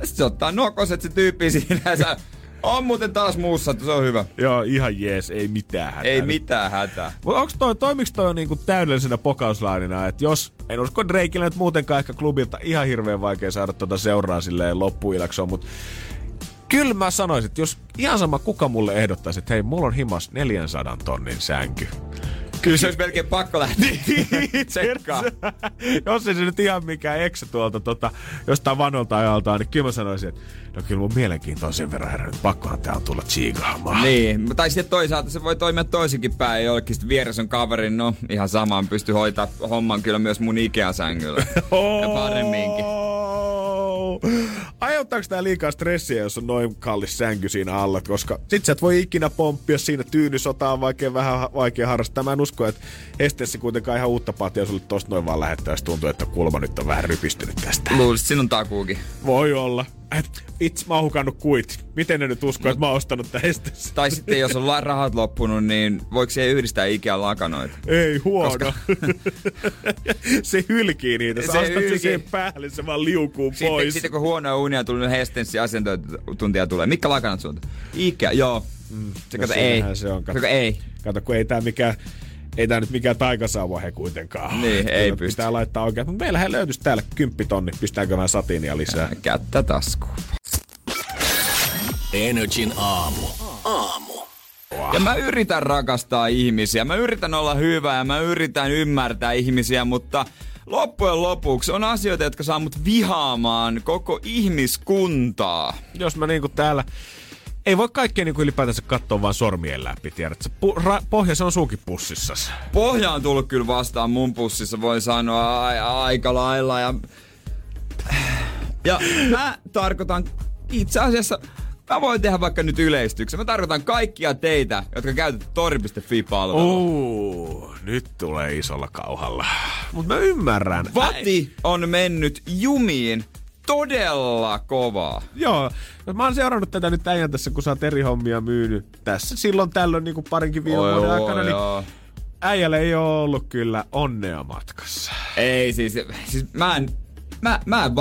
se ottaa nokoset se tyyppi siinä ja on muuten taas muussattu, se on hyvä. Joo, ihan jees, ei mitään hätää. Ei mitään hätää. Mutta toimiks toi niinku täydellisenä pokauslainina, että jos, en usko Drakeillä nyt muutenkaan ehkä klubilta ihan hirveän vaikea saada seuraa silleen loppuilaksoon, mutta kyllä mä sanoisin, että jos ihan sama kuka mulle ehdottaisi, että hei, mulla on himas 400 000 sänky. Kyllä se olisi melkein pakko lähteä tsekkaan. Jos ei se nyt ihan mikään eksä tuolta jostain vanolta ajaltaan, niin kyllä mä sanoisin, että no kyllä mun mielenkiinto on sen verran herännyt. Pakkohan täällä tulla tsiigaamaan. Niin, tai sitten toisaalta se voi toimia toisinkin päin. Jollekin sitten vieressä on kaverin, no ihan samaan pysty hoitaa homman kyllä myös mun Ikea-sängyllä. Ja paremminkin. aiheuttaako tää liikaa stressiä, jos on noin kallis sänky siinä alla, koska sit sä et voi ikinä pomppia siinä tyynysotaan, vähän vaikea harrastaa. Mä en usko, että Hästensissä kuitenkaan ihan uutta patia sulle tosta noin vaan lähettää, jos tuntuu, että kulma nyt on vähän rypistynyt tästä. Luulisit, siinä on takuukin. Voi olla. Itse mä oon hukannut kuitin. Miten ne nyt uskoo, että mä oon ostanut tää Hästensissä? Tai sitten jos on rahat loppunut, niin voiko siihen yhdistää Ikean lakanoita? Ei huono. Koska... se hylkii niitä. Sä ostat se siihen päälle, se vaan liukuu sitten, pois. Sitten kun huonoa unia tullut Hästensissä asiantuntija tulee. Mitkä lakanat sulta? Ikea, joo. Se kato, ei. Se on, kato. Ei. Kato, kun ei tää mikään... Ei tää nyt mikään taikasauvahe kuitenkaan. Niin, ei pysty. Pitää laittaa oikein. Mutta meillähän löytyisi täällä 10 000. Pistääkö vähän satinia lisää? Kättä taskuun. NRJ:n aamu. Wow. Ja mä yritän rakastaa ihmisiä. Mä yritän olla hyvä ja mä yritän ymmärtää ihmisiä, mutta... Loppujen lopuksi on asioita, jotka saa mut vihaamaan koko ihmiskuntaa. Jos mä niinku täällä... Ei voi kaikkea niinku ylipäätänsä katsoa vaan sormien läpi, tiedätkö? Pohja, se on sunkin pussissas. Pohja on tullut kyllä vastaan mun pussissa, voi sanoa aika lailla. Ja mä tarkoitan itse asiassa... Mä voin tehdä vaikka nyt yleistyksen. Mä tarkoitan kaikkia teitä, jotka käytät Tori.fi-palvelua. Nyt tulee isolla kauhalla. Mut mä ymmärrän. Vati on mennyt jumiin todella kovaa. Joo. Mä oon seurannut tätä nyt äijän tässä, kun sä oot eri hommia myynyt. Tässä silloin tällöin niinku parinkin viime vuoden aikana. Niin äijälle ei oo ollut kyllä onnea matkassa. Ei siis Mä en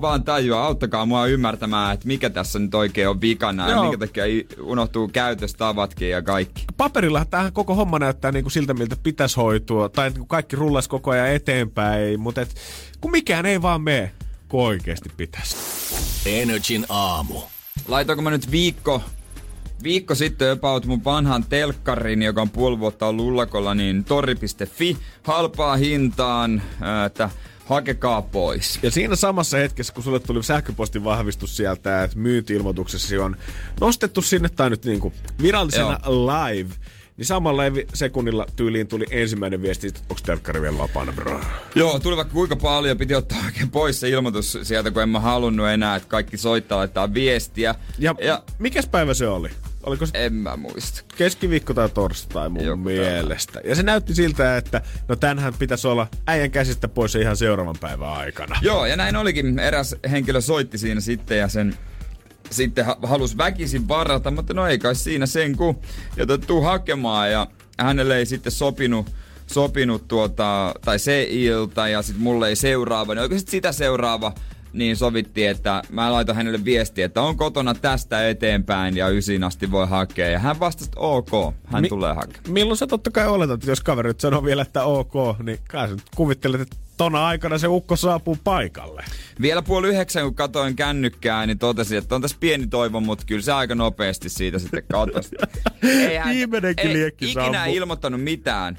vaan tajua, auttakaa mua ymmärtämään, että mikä tässä nyt oikein on vikana. Joo. Ja minkä takia unohtuu käytöstavatkin ja kaikki. Paperilla tämähän koko homma näyttää niin kuin siltä, miltä pitäisi hoitua, tai niin kuin kaikki rullasi koko ajan eteenpäin, mutta et, kun mikään ei vaan mene, kun oikeasti pitäisi. NRJ:n aamu. Laitoinko mä nyt viikko sitten öpaut mun vanhan telkkarin, joka on puoli vuotta ollut ullakolla, niin Tori.fi halpaa hintaan, että... Hakekaa pois. Ja siinä samassa hetkessä, kun sulle tuli sähköpostin vahvistus sieltä, että myynti-ilmoituksesi on nostettu sinne tai nyt niinku virallisena live, niin samalla sekunnilla tyyliin tuli ensimmäinen viesti, että onko telkkari vielä vapaana, bro? Joo, tuli vaikka kuinka paljon, piti ottaa oikein pois se ilmoitus sieltä, kun en mä halunnut enää, että kaikki soittaa, laittaa viestiä. Ja mikäs päivä se oli? Oliko se? En mä muista. Keskiviikko tai torstai mun joku mielestä. Tämän. Ja se näytti siltä, että no tänhän pitäisi olla äijän käsistä pois ihan seuraavan päivän aikana. Joo, ja näin olikin. Eräs henkilö soitti siinä sitten ja sen sitten halusi väkisin varata, mutta no ei kai siinä sen kun. Ja tuu hakemaan ja hänelle ei sitten sopinut tai se ilta ja sitten mulle ei seuraava. Niin oikeasti sitä seuraava. Niin sovittiin, että mä laitan hänelle viestiä, että on kotona tästä eteenpäin ja 9 asti voi hakea. Ja hän vastasi, että ok, hän tulee hakemaan. Milloin sä totta kai oletat, että jos kaveri nyt sanoo vielä, että ok, niin kai sä nyt kuvittelet, että tona aikana se ukko saapuu paikalle. Vielä 8:30, kun katoin kännykkää, niin totesin, että on tässä pieni toivo, mutta kyllä se aika nopeasti siitä sitten katosi. Viimeinenkin liekki saapuu. Ei ikinä ilmoittanut mitään.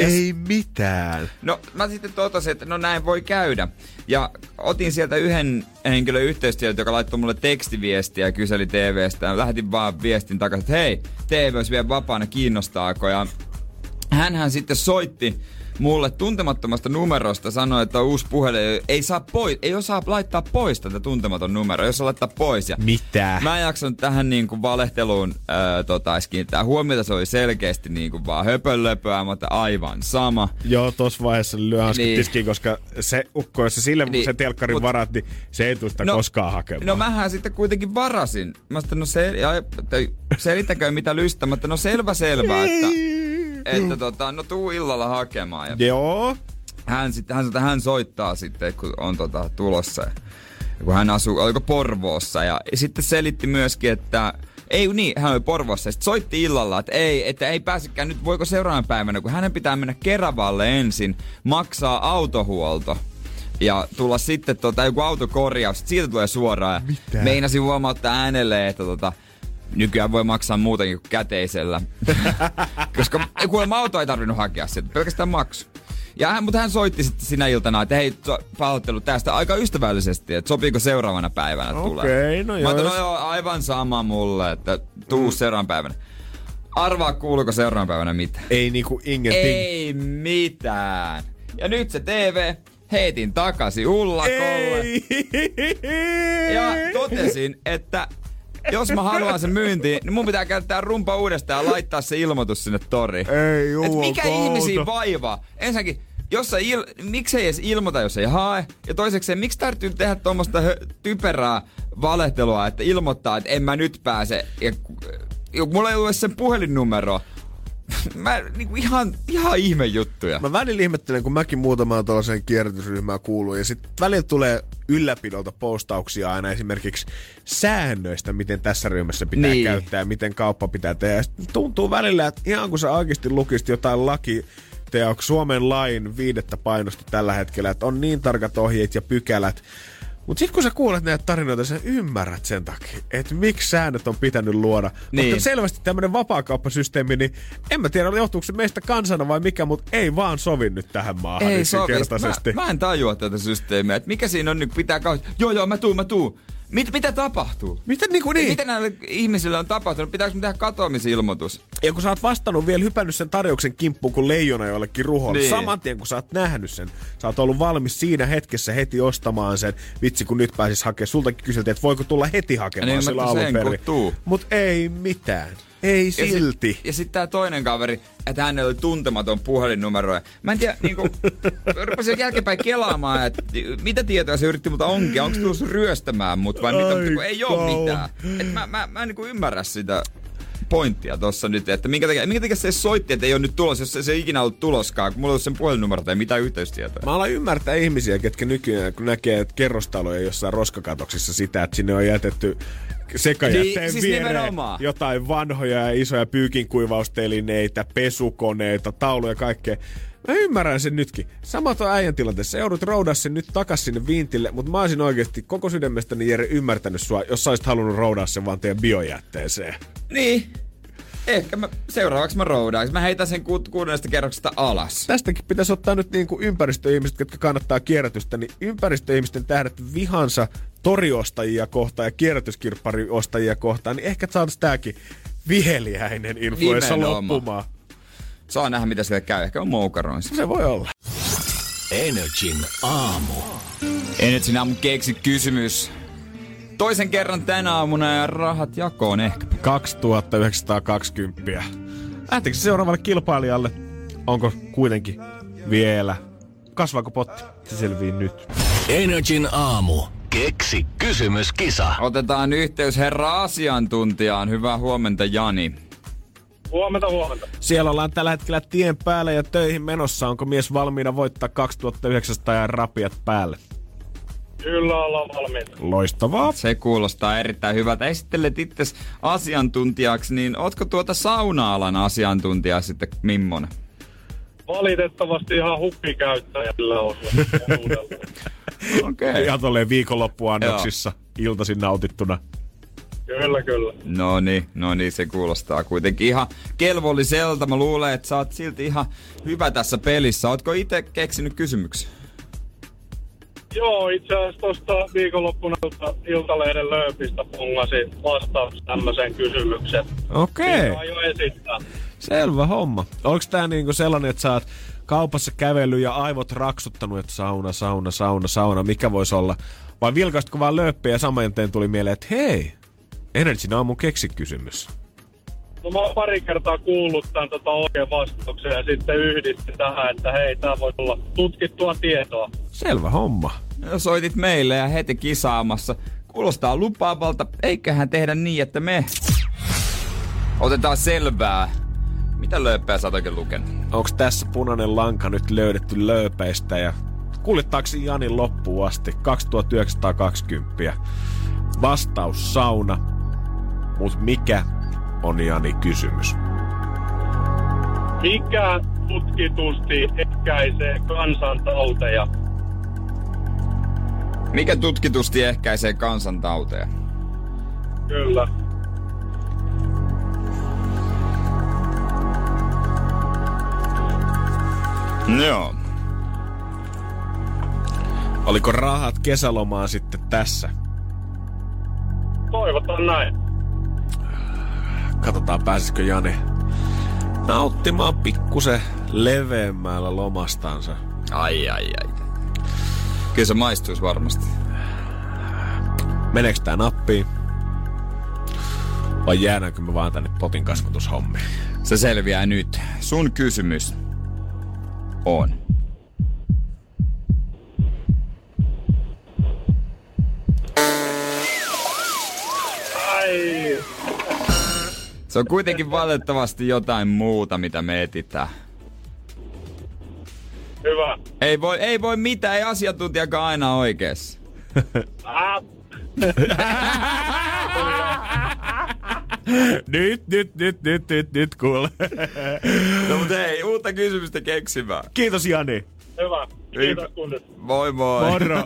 Ei mitään. No mä sitten totesin, että no näin voi käydä. Ja otin sieltä yhden henkilön yhteystiedot, joka laittoi mulle tekstiviestiä ja kyseli TV:stä. Lähetin vaan viestin takaisin, että hei, TV olisi vielä vapaana, kiinnostaako? Ja hänhän sitten soitti mulle tuntemattomasta numerosta, sanoi, että uusi puhelin ei osaa laittaa pois tätä tuntematon numeroa, jos laittaa pois. Ja mitä? Mä en jaksanut tähän niinku valehteluun kiinnittää huomiota, se oli selkeästi niinku vaan höpönlöpöä, mutta aivan sama. Joo, tossa vaiheessa lyö hanskat tiskiin, koska se ukko, jos se sille se telkkarin varat, niin se ei tule sitä koskaan hakemaan. No mähän sitten kuitenkin varasin. Mä sitten, selittäkö mitä lystä, mutta no selvä, että... Että no tuu illalla hakemaan. Ja joo. Hän soittaa sitten, kun on tulossa. Ja kun hän asuu, oliko Porvoossa. Ja sitten selitti myöskin, että ei niin, hän oli Porvoossa. Sitten soitti illalla, että ei pääsekään nyt, voiko seuraavana päivänä, kun hänen pitää mennä Keravalle ensin, maksaa autohuolto. Ja tulla sitten joku autokorjaus, sitten siitä tulee suoraan. Mitä? Meinasin huomauttaa hänelle, että nykyään voi maksaa muutenkin kuin käteisellä. Koska kuulemma auto ei tarvinnut hakea sieltä, pelkästään maksu. Mutta hän soitti sitten sinä iltana, että hei, pahoittelu tästä aika ystävällisesti, että sopiiko seuraavana päivänä tulee. Okei, no joo. Mä ajattelin, aivan sama mulle, että tuu seuraavana päivänä. Arvaa, kuuluuko seuraavana päivänä mitään? Ei niinku ingenting. Ei mitään. Ja nyt se TV heitin takaisin ullakolle. Ja totesin, että jos mä haluan sen myyntiin, niin mun pitää käyttää rumpa uudestaan ja laittaa se ilmoitus sinne toriin. Ei jumalauta. Mikä ihmisiä vaivaa? Ensinnäkin, miksei edes ilmoita, jos ei hae? Ja toisekseen, miksi täytyy tehdä tuommoista typerää valehtelua, että ilmoittaa, että en mä nyt pääse. Ja mulla ei ole sen puhelinnumeroa. Mä niinku ihan ihme juttuja. Mä välillä ihmettelen, kun mäkin muutamaan tuollaiseen kierrätysryhmään kuuluu. Ja sit välillä tulee ylläpidolta postauksia aina esimerkiksi säännöistä, miten tässä ryhmässä pitää käyttää ja miten kauppa pitää tehdä. Tuntuu välillä, että ihan kun sä oikeasti lukisit jotain lakiteoksi Suomen lain 5. painosta tällä hetkellä, että on niin tarkat ohjeet ja pykälät. Mut sit kun sä kuulet näitä tarinoita, sä ymmärrät sen takia, että miksi säännöt on pitänyt luoda. Niin. Mutta selvästi tämmönen vapaakauppasysteemi, niin en mä tiedä, johtuuko se meistä kansana vai mikä, mut ei vaan sovi nyt tähän maahan yksinkertaisesti. Mä en tajua tätä systeemiä, että mikä siinä on nyt pitää kauhean, joo mä tuun. Mitä tapahtuu? Mitä näillä ihmisillä on tapahtunut? Pitääkö me tehdä katoamisilmoitus? Ja kun sä oot vastannut vielä, hypännyt sen tarjouksen kimppuun kuin leijona jollekin ruholle. Niin. Saman tien kun sä oot nähnyt sen, sä oot ollut valmis siinä hetkessä heti ostamaan sen. Vitsi kun nyt pääsis hakemaan. Sultakin kyseltiin, että voiko tulla heti hakemaan sillä aamuperri. Mut ei mitään. Ei silti. Ja sit tää toinen kaveri, että hänellä oli tuntematon puhelinnumero. Mä en tiedä, niinku, rupesin jälkeenpäin kelaamaan, että mitä tietoa se yritti multa onkia. Onko tullut ryöstämään mut vai mitä, kun ei oo mitään. Et mä en niinku ymmärrä sitä pointtia tossa nyt, että minkä takia se soitti, että ei oo nyt tulos, jos se ei ikinä ollut tuloskaan, kun mulla ei ollut sen puhelinnumero tai mitään yhteystietoa. Mä alan ymmärtää ihmisiä, ketkä nykyään, kun näkee, että kerrostaloja jossain roskakatoksissa sitä, että sinne on jätetty sekajätteen viereen jotain vanhoja ja isoja pyykinkuivaustelineitä, pesukoneita, tauluja ja kaikkea. Mä ymmärrän sen nytkin. Samat on äijän tilanteessa. Sä joudut roudaa sen nyt takas sinne viintille, mutta mä olisin oikeesti koko sydämestäni Jere ymmärtänyt sua, jos sä olisit halunnut roudaa sen vaan teidän biojätteeseen. Niin. Ehkä seuraavaksi mä roudaan. Mä heitän sen 6. kerroksesta alas. Tästäkin pitäisi ottaa nyt niin kuin ympäristöihmiset, jotka kannattaa kierrätystä, niin ympäristöihmisten tähdet vihansa toriostajia kohtaan ja kierrätyskirppariostajia kohtaan, niin ehkä saataisiin tääkin viheliäinen influenssa loppumaan. Saa nähdä, mitä sille käy. Ehkä on moukaroissa. Se voi olla. NRJ:n aamu. NRJ:n aamu keksi kysymys. Toisen kerran tänä aamuna ja rahat jakoon ehkä. 2920. Lähtikö se seuraavalle kilpailijalle? Onko kuitenkin vielä? Kasvaako potti? Se selvii nyt. NRJ:n aamu. Keksi kysymyskisa. Otetaan yhteys herra asiantuntijaan. Hyvää huomenta, Jani. Huomenta. Siellä ollaan tällä hetkellä tien päällä ja töihin menossa. Onko mies valmiina voittaa 2900 ja rapiat päälle? Kyllä ollaan valmiita. Loistavaa. Se kuulostaa erittäin hyvältä. Esittelet itses asiantuntijaksi, niin ootko tuota sauna-alan asiantuntija sitten mimmonen? Valitettavasti ihan huppikäyttäjällä on. Okei. Ihan tolleen viikonloppuannoksissa, iltaisin nautittuna. Kyllä. No niin, se kuulostaa kuitenkin ihan kelvolliselta. Mä luulen, että sä oot silti ihan hyvä tässä pelissä. Ootko itse keksinyt kysymyksen? Joo, itse asiassa tuosta viikonloppuna Iltalehden lööpistä pungasin vastaus tämmöiseen kysymykseen. Okei. Aion esittää. Selvä homma. Onko tää niinku sellainen, että sä oot kaupassa kävellyt ja aivot raksuttanut, että sauna, mikä voisi olla? Vai vilkaistko vaan lööppiä ja saman tien tuli mieleen, että hei, NRJ:n aamun keksikysymys. No mä oon pari kertaa kuullut tämän oikean vastauksen ja sitten yhdistin tähän, että hei, tää voi olla tutkittua tietoa. Selvä homma. No, soitit meille ja heti kisaamassa. Kuulostaa lupaavalta, eiköhän tehdä niin, että me otetaan selvää. Mitä lööpää sä oot oikein lukenut? Onks tässä punainen lanka nyt löydetty lööpeistä ja kuljettaako Janin loppuun asti? 2920. Vastaus sauna. Mut mikä on Jani kysymys? Mikä tutkitusti ehkäisee kansantauteja? Mikä tutkitusti ehkäisee kansantauteja? Kyllä. Joo. Oliko rahat kesälomaan sitten tässä? Toivotaan näin. Katsotaan, pääsisikö Jani nauttimaan pikkusen leveämmällä lomastansa. Ai. Kyllä se maistuisi varmasti. Meneekö tää nappiin? Vai jäädäänkö me vaan tänne potin kasvatushommiin? Se selviää nyt. Sun kysymys on. Ai. Se on kuitenkin valitettavasti jotain muuta, mitä me etsitään. Hyvä. Ei voi mitään, ei asiantuntijakaan aina oikeassa. Nyt kuule. No mut hei, uutta kysymystä keksimään. Kiitos Jani. Hyvä. Kiitos kunnes. Moi moi. Moro.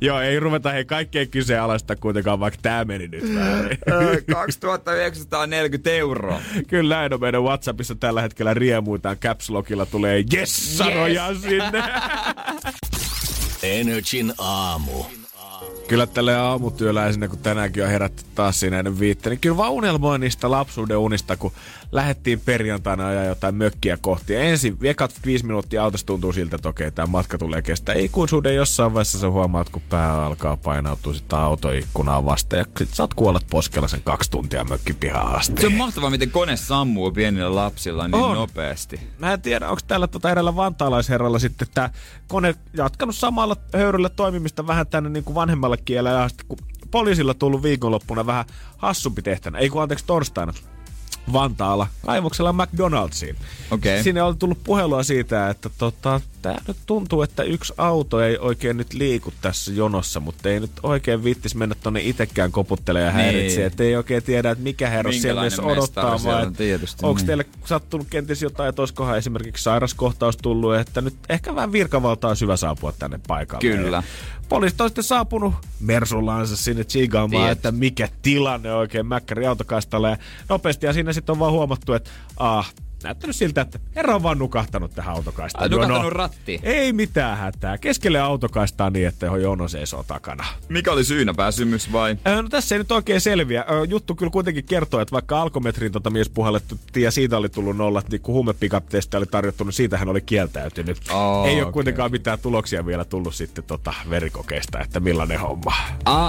Joo, ei ruveta hei kaikkeen kyseenalaista kuitenkaan, vaikka tää meni nyt väärin. 2 940 €. Kyllä näin on meidän WhatsAppissa tällä hetkellä riemuitaan. Caps Lockilla tulee yes-sanoja sinne. NRJ:n aamu. Kyllä tälle aamutyöläisenä, kun tänäänkin on herätty taas siinä ennen viittä, niin kyllä vaan unelmoin niistä lapsuuden unista, kun lähdettiin perjantaina ajaa jotain mökkiä kohti. Ensin ekat 5 minuuttia autossa tuntuu siltä, että okei, tämä matka tulee kestää ikuisuuden. Jossain vaiheessa sä huomaat, kun pää alkaa painautua sitä autoikkunaa vastaan ja sit sä oot kuollut poskella sen 2 tuntia mökkipihaan asti. Se on mahtavaa, miten kone sammuu pienillä lapsilla niin on nopeasti. Mä en tiedä, onko täällä eräällä vantaalaisherralla sitten tää kone jatkanut samalla höyryllä toimimista vähän tänne niin kuin vanhemmalla kielellä ja sitten kun poliisilla tullut viikonloppuna vähän hassumpi tehtävänä, torstaina. Vantaalla, kaivoksella McDonald'siin. Okay. Sinne on tullut puhelua siitä, että tää nyt tuntuu, että yksi auto ei oikein nyt liiku tässä jonossa, mutta ei nyt oikein viittis mennä tonne itekään koputtelemaan ja häiritsee. Että ei oikein tiedä, että mikä herros siellä edes odottaa, vaan onko teille sattunut kenties jotain, että olisikohan esimerkiksi sairaskohtaus tullut, että nyt ehkä vähän virkavaltaa on syvä saapua tänne paikalle. Kyllä. Poliisit on sitten saapunut Mersulansa sinne chigaamaan, että mikä tilanne oikein mäkkäri autokastalle ja nopeasti ja siinä sitten on vaan huomattu, että näyttänyt siltä, että herra on vaan nukahtanut tähän autokaistaan. Nukahtanut rattiin. Ei mitään hätää. Keskelle autokaistaa niin, että jono seisoo takana. Mikä oli syynä, pääsymys vai? No tässä ei nyt oikein selviä. Juttu kyllä kuitenkin kertoo, että vaikka alkometriin mies puhallettu ja siitä oli tullut nollat, niin kun huumepikapteista oli tarjottu, niin siitä hän oli kieltäytynyt. Ei ole kuitenkaan mitään tuloksia vielä tullut sitten verikokeista, että millainen homma.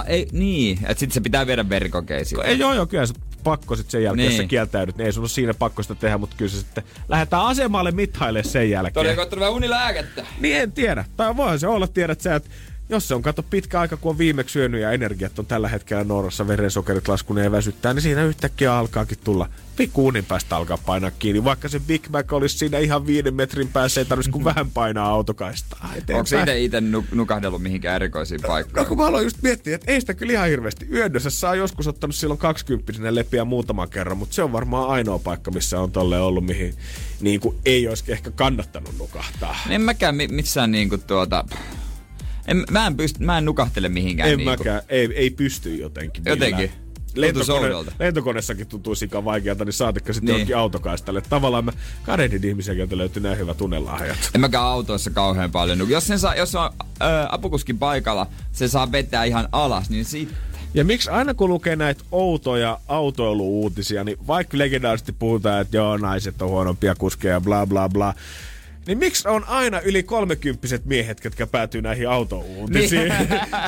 Ei niin. Että sitten se pitää viedä verikokeisiin. Joo, kyllä se pakko sitten sen jälkeen, niin. Jos sä kieltäydyt, niin ei sun ole siinä pakko sitä tehdä, mutta kyllä se sitten lähdetään asemalle mithailemaan sen jälkeen. Todella koittanut vähän unilääkettä. Niin en tiedä. Tai voihan se olla, tiedät sä, että jos se on kato pitkä aika, kun on viimeksi syönyt ja energiat on tällä hetkellä noorassa, verensokerit laskuneen ja väsyttää, niin siinä yhtäkkiä alkaakin tulla. Pikkuunin päästä alkaa painaa kiinni. Vaikka se Big Mac olisi siinä ihan 5 metrin päässä, ei tarvitsisi kuin vähän painaa autokaistaa. Onko se itse nukahdellut mihinkään erikoisiin paikkaan? No kun mä aloin just miettiä, että ei sitä kyllä ihan hirveästi. Yönnössä saa joskus ottanut silloin 20 lepiä muutaman kerran, mutta se on varmaan ainoa paikka, missä on tolleen ollut, mihin niin kuin ei olisi ehkä kannattanut nukahtaa. En mäkään missään niinku Mä en nukahtele mihinkään. En niinku. Mäkään. Ei pysty jotenkin. Lentokoneessakin tuntuu sikaa vaikealta, niin saatikka sitten jonkin autokaistalle. Tavallaan mä karehdin ihmisiä, joilta löytyy näin hyvä tunnelahjat. En mäkään autoissa kauhean paljon. Jos on apukuskin paikalla, se saa vetää ihan alas, niin sitten. Ja miksi aina kun lukee näitä outoja autoilu-uutisia, niin vaikka legendaarisesti puhutaan, että joo, naiset on huonompia kuskeja, bla bla bla. Niin miksi on aina yli 30-vuotiaat miehet, jotka päätyy näihin autouutisiin?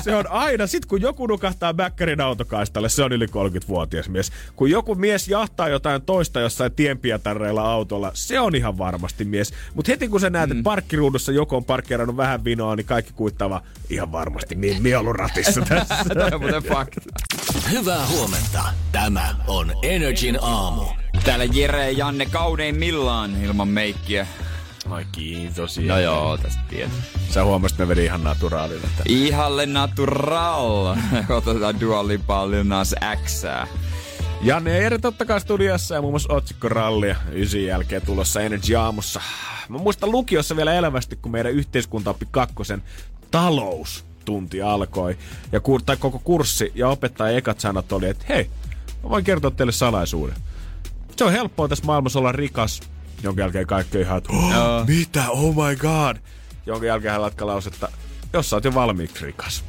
Se on aina. Sitten kun joku nukahtaa bäkkärin autokaistalle, se on yli 30-vuotias mies. Kun joku mies jahtaa jotain toista jossain tienpientareilla autolla, se on ihan varmasti mies. Mutta heti kun sä näet, että parkkiruudussa joku on parkkeerannut vähän vinoa, niin kaikki kuittava ihan varmasti. Niin, mie ollut ratissa tässä. Tämä on muuten fakta. Hyvää huomenta. Tämä on NRJ:n aamu. Täällä Jere ja Janne kauneimmillaan ilman meikkiä. Ai kiitos. No joo, tästä tietää. Sä huomasit, me vedin ihan naturaalilla. Ihalle natural. Otetaan Dua Lipaa Lil Nas X:ää. Janne ja Jere totta kai studiossa ja muun muassa otsikkorallia 9 jälkeen tulossa NRJ aamussa. Mä muistan lukiossa vielä elävästi, kun meidän yhteiskuntaoppi 2 taloustunti alkoi. Ja koko kurssi ja opettaja ekat sanat oli, että hei, mä voin kertoa teille salaisuuden. Se on helppoa tässä maailmassa olla rikas. Jonkin jälkeen kaikki ihan, että mitä, oh my god. Jonkin jälkeen hän latka lausetta, jos sä oot jo valmiiksi rikas.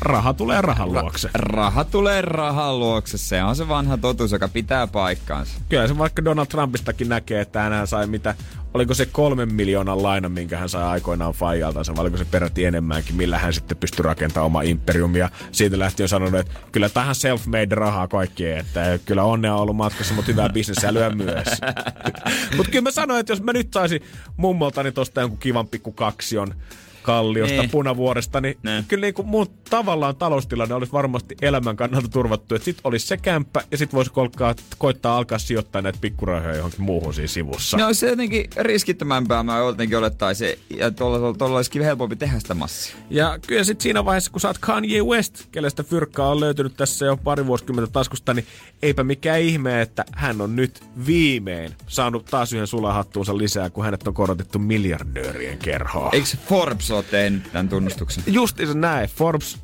Raha tulee rahan luokse. Raha tulee rahan luokse. Se on se vanha totuus, joka pitää paikkaansa. Kyllä se vaikka Donald Trumpistakin näkee, että hän sai mitä... Oliko se 3 miljoonan laina, minkä hän sai aikoinaan faijaltansa, vai oliko se peräti enemmänkin, millä hän sitten pystyi rakentamaan oma imperiumia. Siitä lähtien on sanonut, että kyllä tähän self-made rahaa kaikkeen, että kyllä onnea on ollut matkassa, mutta hyvää bisnesälyä myös. Mutta kyllä mä sanoin, että jos mä nyt saisin mummoltani tosta jonkun kivan pikku kaksion Kalliosta, nee, Punavuoresta, niin nee, kyllä niin kuin mun tavallaan taloustilanne olisi varmasti elämän kannalta turvattu, että sit olisi se kämppä ja sit voisi koittaa alkaa sijoittaa näitä pikkurahoja johonkin muuhun siinä sivussa. No se jotenkin riskittömämpää mä jotenkin olettaisin ja tuolla olisikin helpompi tehdä sitä massia. Ja kyllä sit siinä vaiheessa, kun sä oot Kanye West, kelle sitä fyrkkaa on löytynyt tässä jo pari vuosikymmentä taskusta, niin eipä mikään ihme, että hän on nyt viimein saanut taas yhden sulahattuunsa lisää, kun hänet on korotettu miljardöörien kerhoon. Eikö Forbes olet tehnyt tämän tunnustuksen? Justiinsa näin. Forbes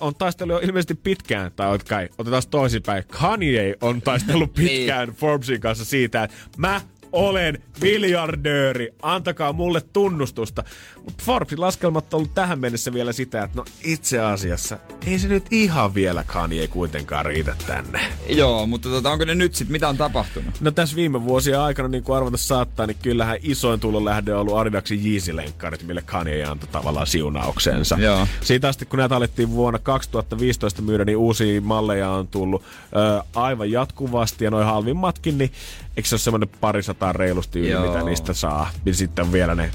on taistellut ilmeisesti pitkään, tai kai, otetaan toisinpäin. Kanye on taistellut pitkään Forbesin kanssa siitä, että mä olen miljardööri, antakaa mulle tunnustusta. Mutta Forbesin laskelmat on ollut tähän mennessä vielä sitä, että no itse asiassa ei se nyt ihan vielä Kanye kuitenkaan riitä tänne. Joo, mutta onko ne nyt sitten, mitä on tapahtunut? No tässä viime vuosien aikana, niin kuin arvata saattaa, niin kyllähän isoin tulonlähde on ollut Adidaksen Yeezy-lenkkarit, mille Kanye antoi tavallaan siunauksensa. Joo. Siitä asti, kun näitä alettiin vuonna 2015 myydä, niin uusia malleja on tullut aivan jatkuvasti ja noi halvimmatkin, niin eikö se ole semmoinen parisataa reilusti yli, mitä niistä saa? Niin sitten vielä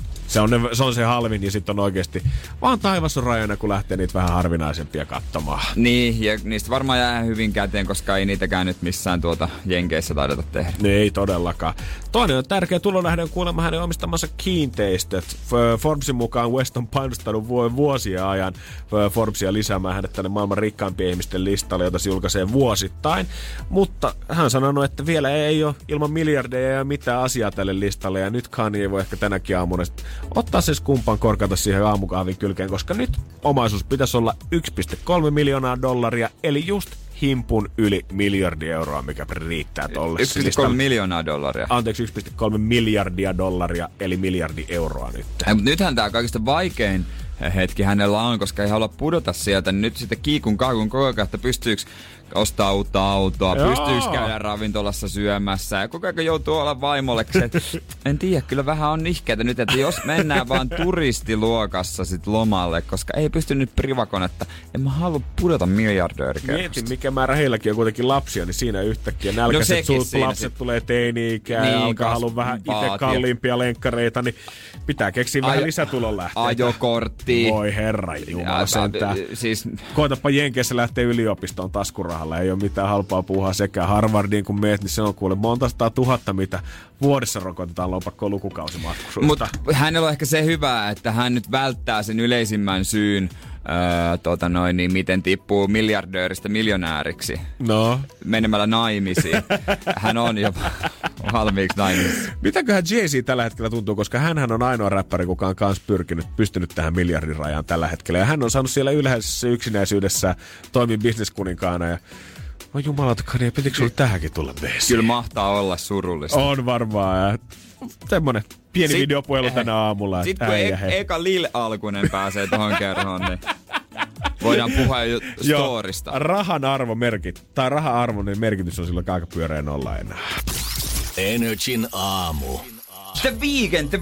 se on se halvin ja sitten on oikeasti vaan taivas on rajana, kun lähtee niitä vähän harvinaisempia katsomaan. Niin, ja niistä varmaan jää hyvin käteen, koska ei niitäkään nyt missään Jenkeissä taideta tehdä. Niin, ei todellakaan. Toinen on tärkeä tulonlähde on kuulemma hänen omistamansa kiinteistöt. Forbesin mukaan West on painostanut vuosia ajan Forbesia lisäämään hänet tänne maailman rikkaimpien ihmisten listalle, jota se julkaisee vuosittain. Mutta hän on sanonut, että vielä ei ole ilman miljardeja ja mitään asiaa tälle listalle, ja nyt Kanye voi ehkä tänäkin aamuna ottaa se skumpaan korkata siihen aamukahvin kylkeen, koska nyt omaisuus pitäisi olla $1.3 miljoonaa, eli just himpun yli $1 miljardia, mikä riittää tolle. $1.3 miljoonaa. Anteeksi, $1.3 miljardia, eli $1 miljardi euroa nyt. Ja, mutta nythän tämä kaikista vaikein hetki hänellä on, koska ei halua pudota sieltä. Nyt sitten kiikun kaakun koko ajan, että pystyykö ostaa uutta autoa, pystyykö käydä ravintolassa syömässä. Ja koko ajan joutuu olla vaimolleksi, että en tiedä, kyllä vähän on nihkeätä nyt, että jos mennään vaan turistiluokassa sit lomalle, koska ei pysty nyt privakonetta. En mä halua pudota miljardöörikerrosta. Mietin, mikä määrä heilläkin on kuitenkin lapsia, niin siinä yhtäkkiä nälkäiset lapset tulee teini-ikään niin, ja alkaa halua vähän itse kalliimpia lenkkareita, niin pitää keksiä vähän lisätulonlähteitä. Ajokortti. Voi herra jumala sentään. Siis... Koetapa Jenkeissä lähtee yliopistoon taskurahaa. Ei ole mitään halpaa puuhaa sekä Harvardiin kun meet, niin se on kuule monta 100 000, mitä vuodessa rokotetaan lompakkoon lukukausimatkususta. Mutta hänellä on ehkä se hyvä, että hän nyt välttää sen yleisimmän syyn, niin miten tippuu miljardööristä miljonääriksi. No. Menemällä naimisiin. Hän on jo valmiiksi naimisiin. Mitäköhän Jay-Z tällä hetkellä tuntuu, koska hänhän on ainoa räppäri, kuka on kanssa pystynyt tähän miljardin rajaan tällä hetkellä. Ja hän on saanut siellä ylhäisessä yksinäisyydessä toimia bisneskuninkaana ja voi jumalauta, Kanye, pitikö sulle tähänkin tulla meisiin? Kyllä mahtaa olla surullista. On varmaan. Semmoinen pieni videopuhelu tänä aamulla. Sitten kun eka Lil-alkunen pääsee tohon kerhoon, niin voidaan puhua jo storista. Rahan arvon merkitys on silloin aika pyöreä nolla enää. NRJ:n aamu. The Weeknd.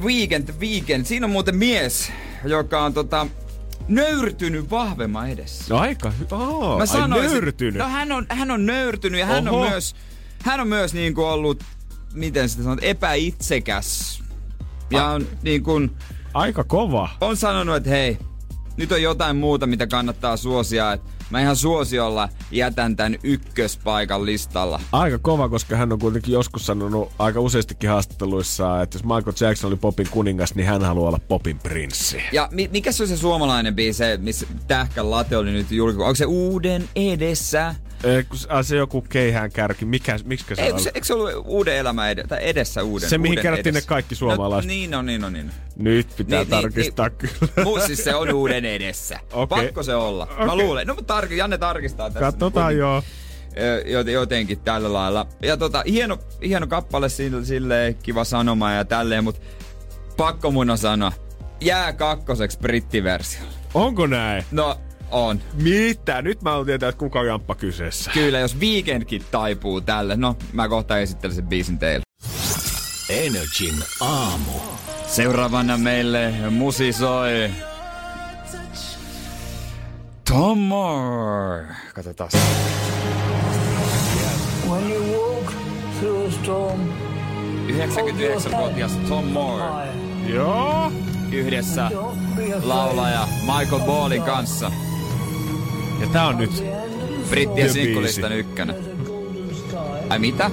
Siinä on muuten mies, joka on nöyrtynyt vahvemman edessä. No aika. Mä sanoisin, nöyrtynyt. No hän on nöyrtynyt ja hän on myös niin kuin ollut, miten sitä sanot, epäitsekäs. Ja on niin kuin... Aika kova. On sanonut, että hei, nyt on jotain muuta, mitä kannattaa suosia. Että mä ihan suosiolla jätän tämän ykköspaikan listalla. Aika kova, koska hän on kuitenkin joskus sanonut aika useistikin haastatteluissa, että jos Michael Jackson oli popin kuningas, niin hän haluaa olla popin prinssi. Ja mikä se on se suomalainen biisi, missä Tähkän late oli nyt julkaistu? Onko se Uuden edessä? Se joku keihään kärki. Miksikä se on? Eikö se ollut Uuden elämä edessä Uuden? Se mihin kerättiin ne kaikki suomalaiset. No, niin. Nyt pitää tarkistaa kyllä. Siis se on Uuden edessä. Okay. Pakko se olla. Okay. Mä luulen. No Janne tarkistaa tässä. Katsotaan joo. Jotenkin tällä lailla. Ja hieno kappale silleen, kiva sanoma ja tälleen, mutta pakko mun on sanoa. Jää kakkoseksi brittiversiolla. Onko näin? No. On. Mitä? Nyt mä oon tietää, että kuka jamppa kyseessä. Kyllä, jos Weekendkin taipuu tälle. No, mä kohta esittelen sen biisin teille. NRJ:n aamu. Seuraavana meille musi soi Tom Moore. Katsotaan. When you walk through a storm, 99-vuotias Tom Moore. Joo. Yhdessä laulaja Michael Ballin kanssa. Ja tää on nyt brittien sinkkulistan ykkönen. Ai mitä?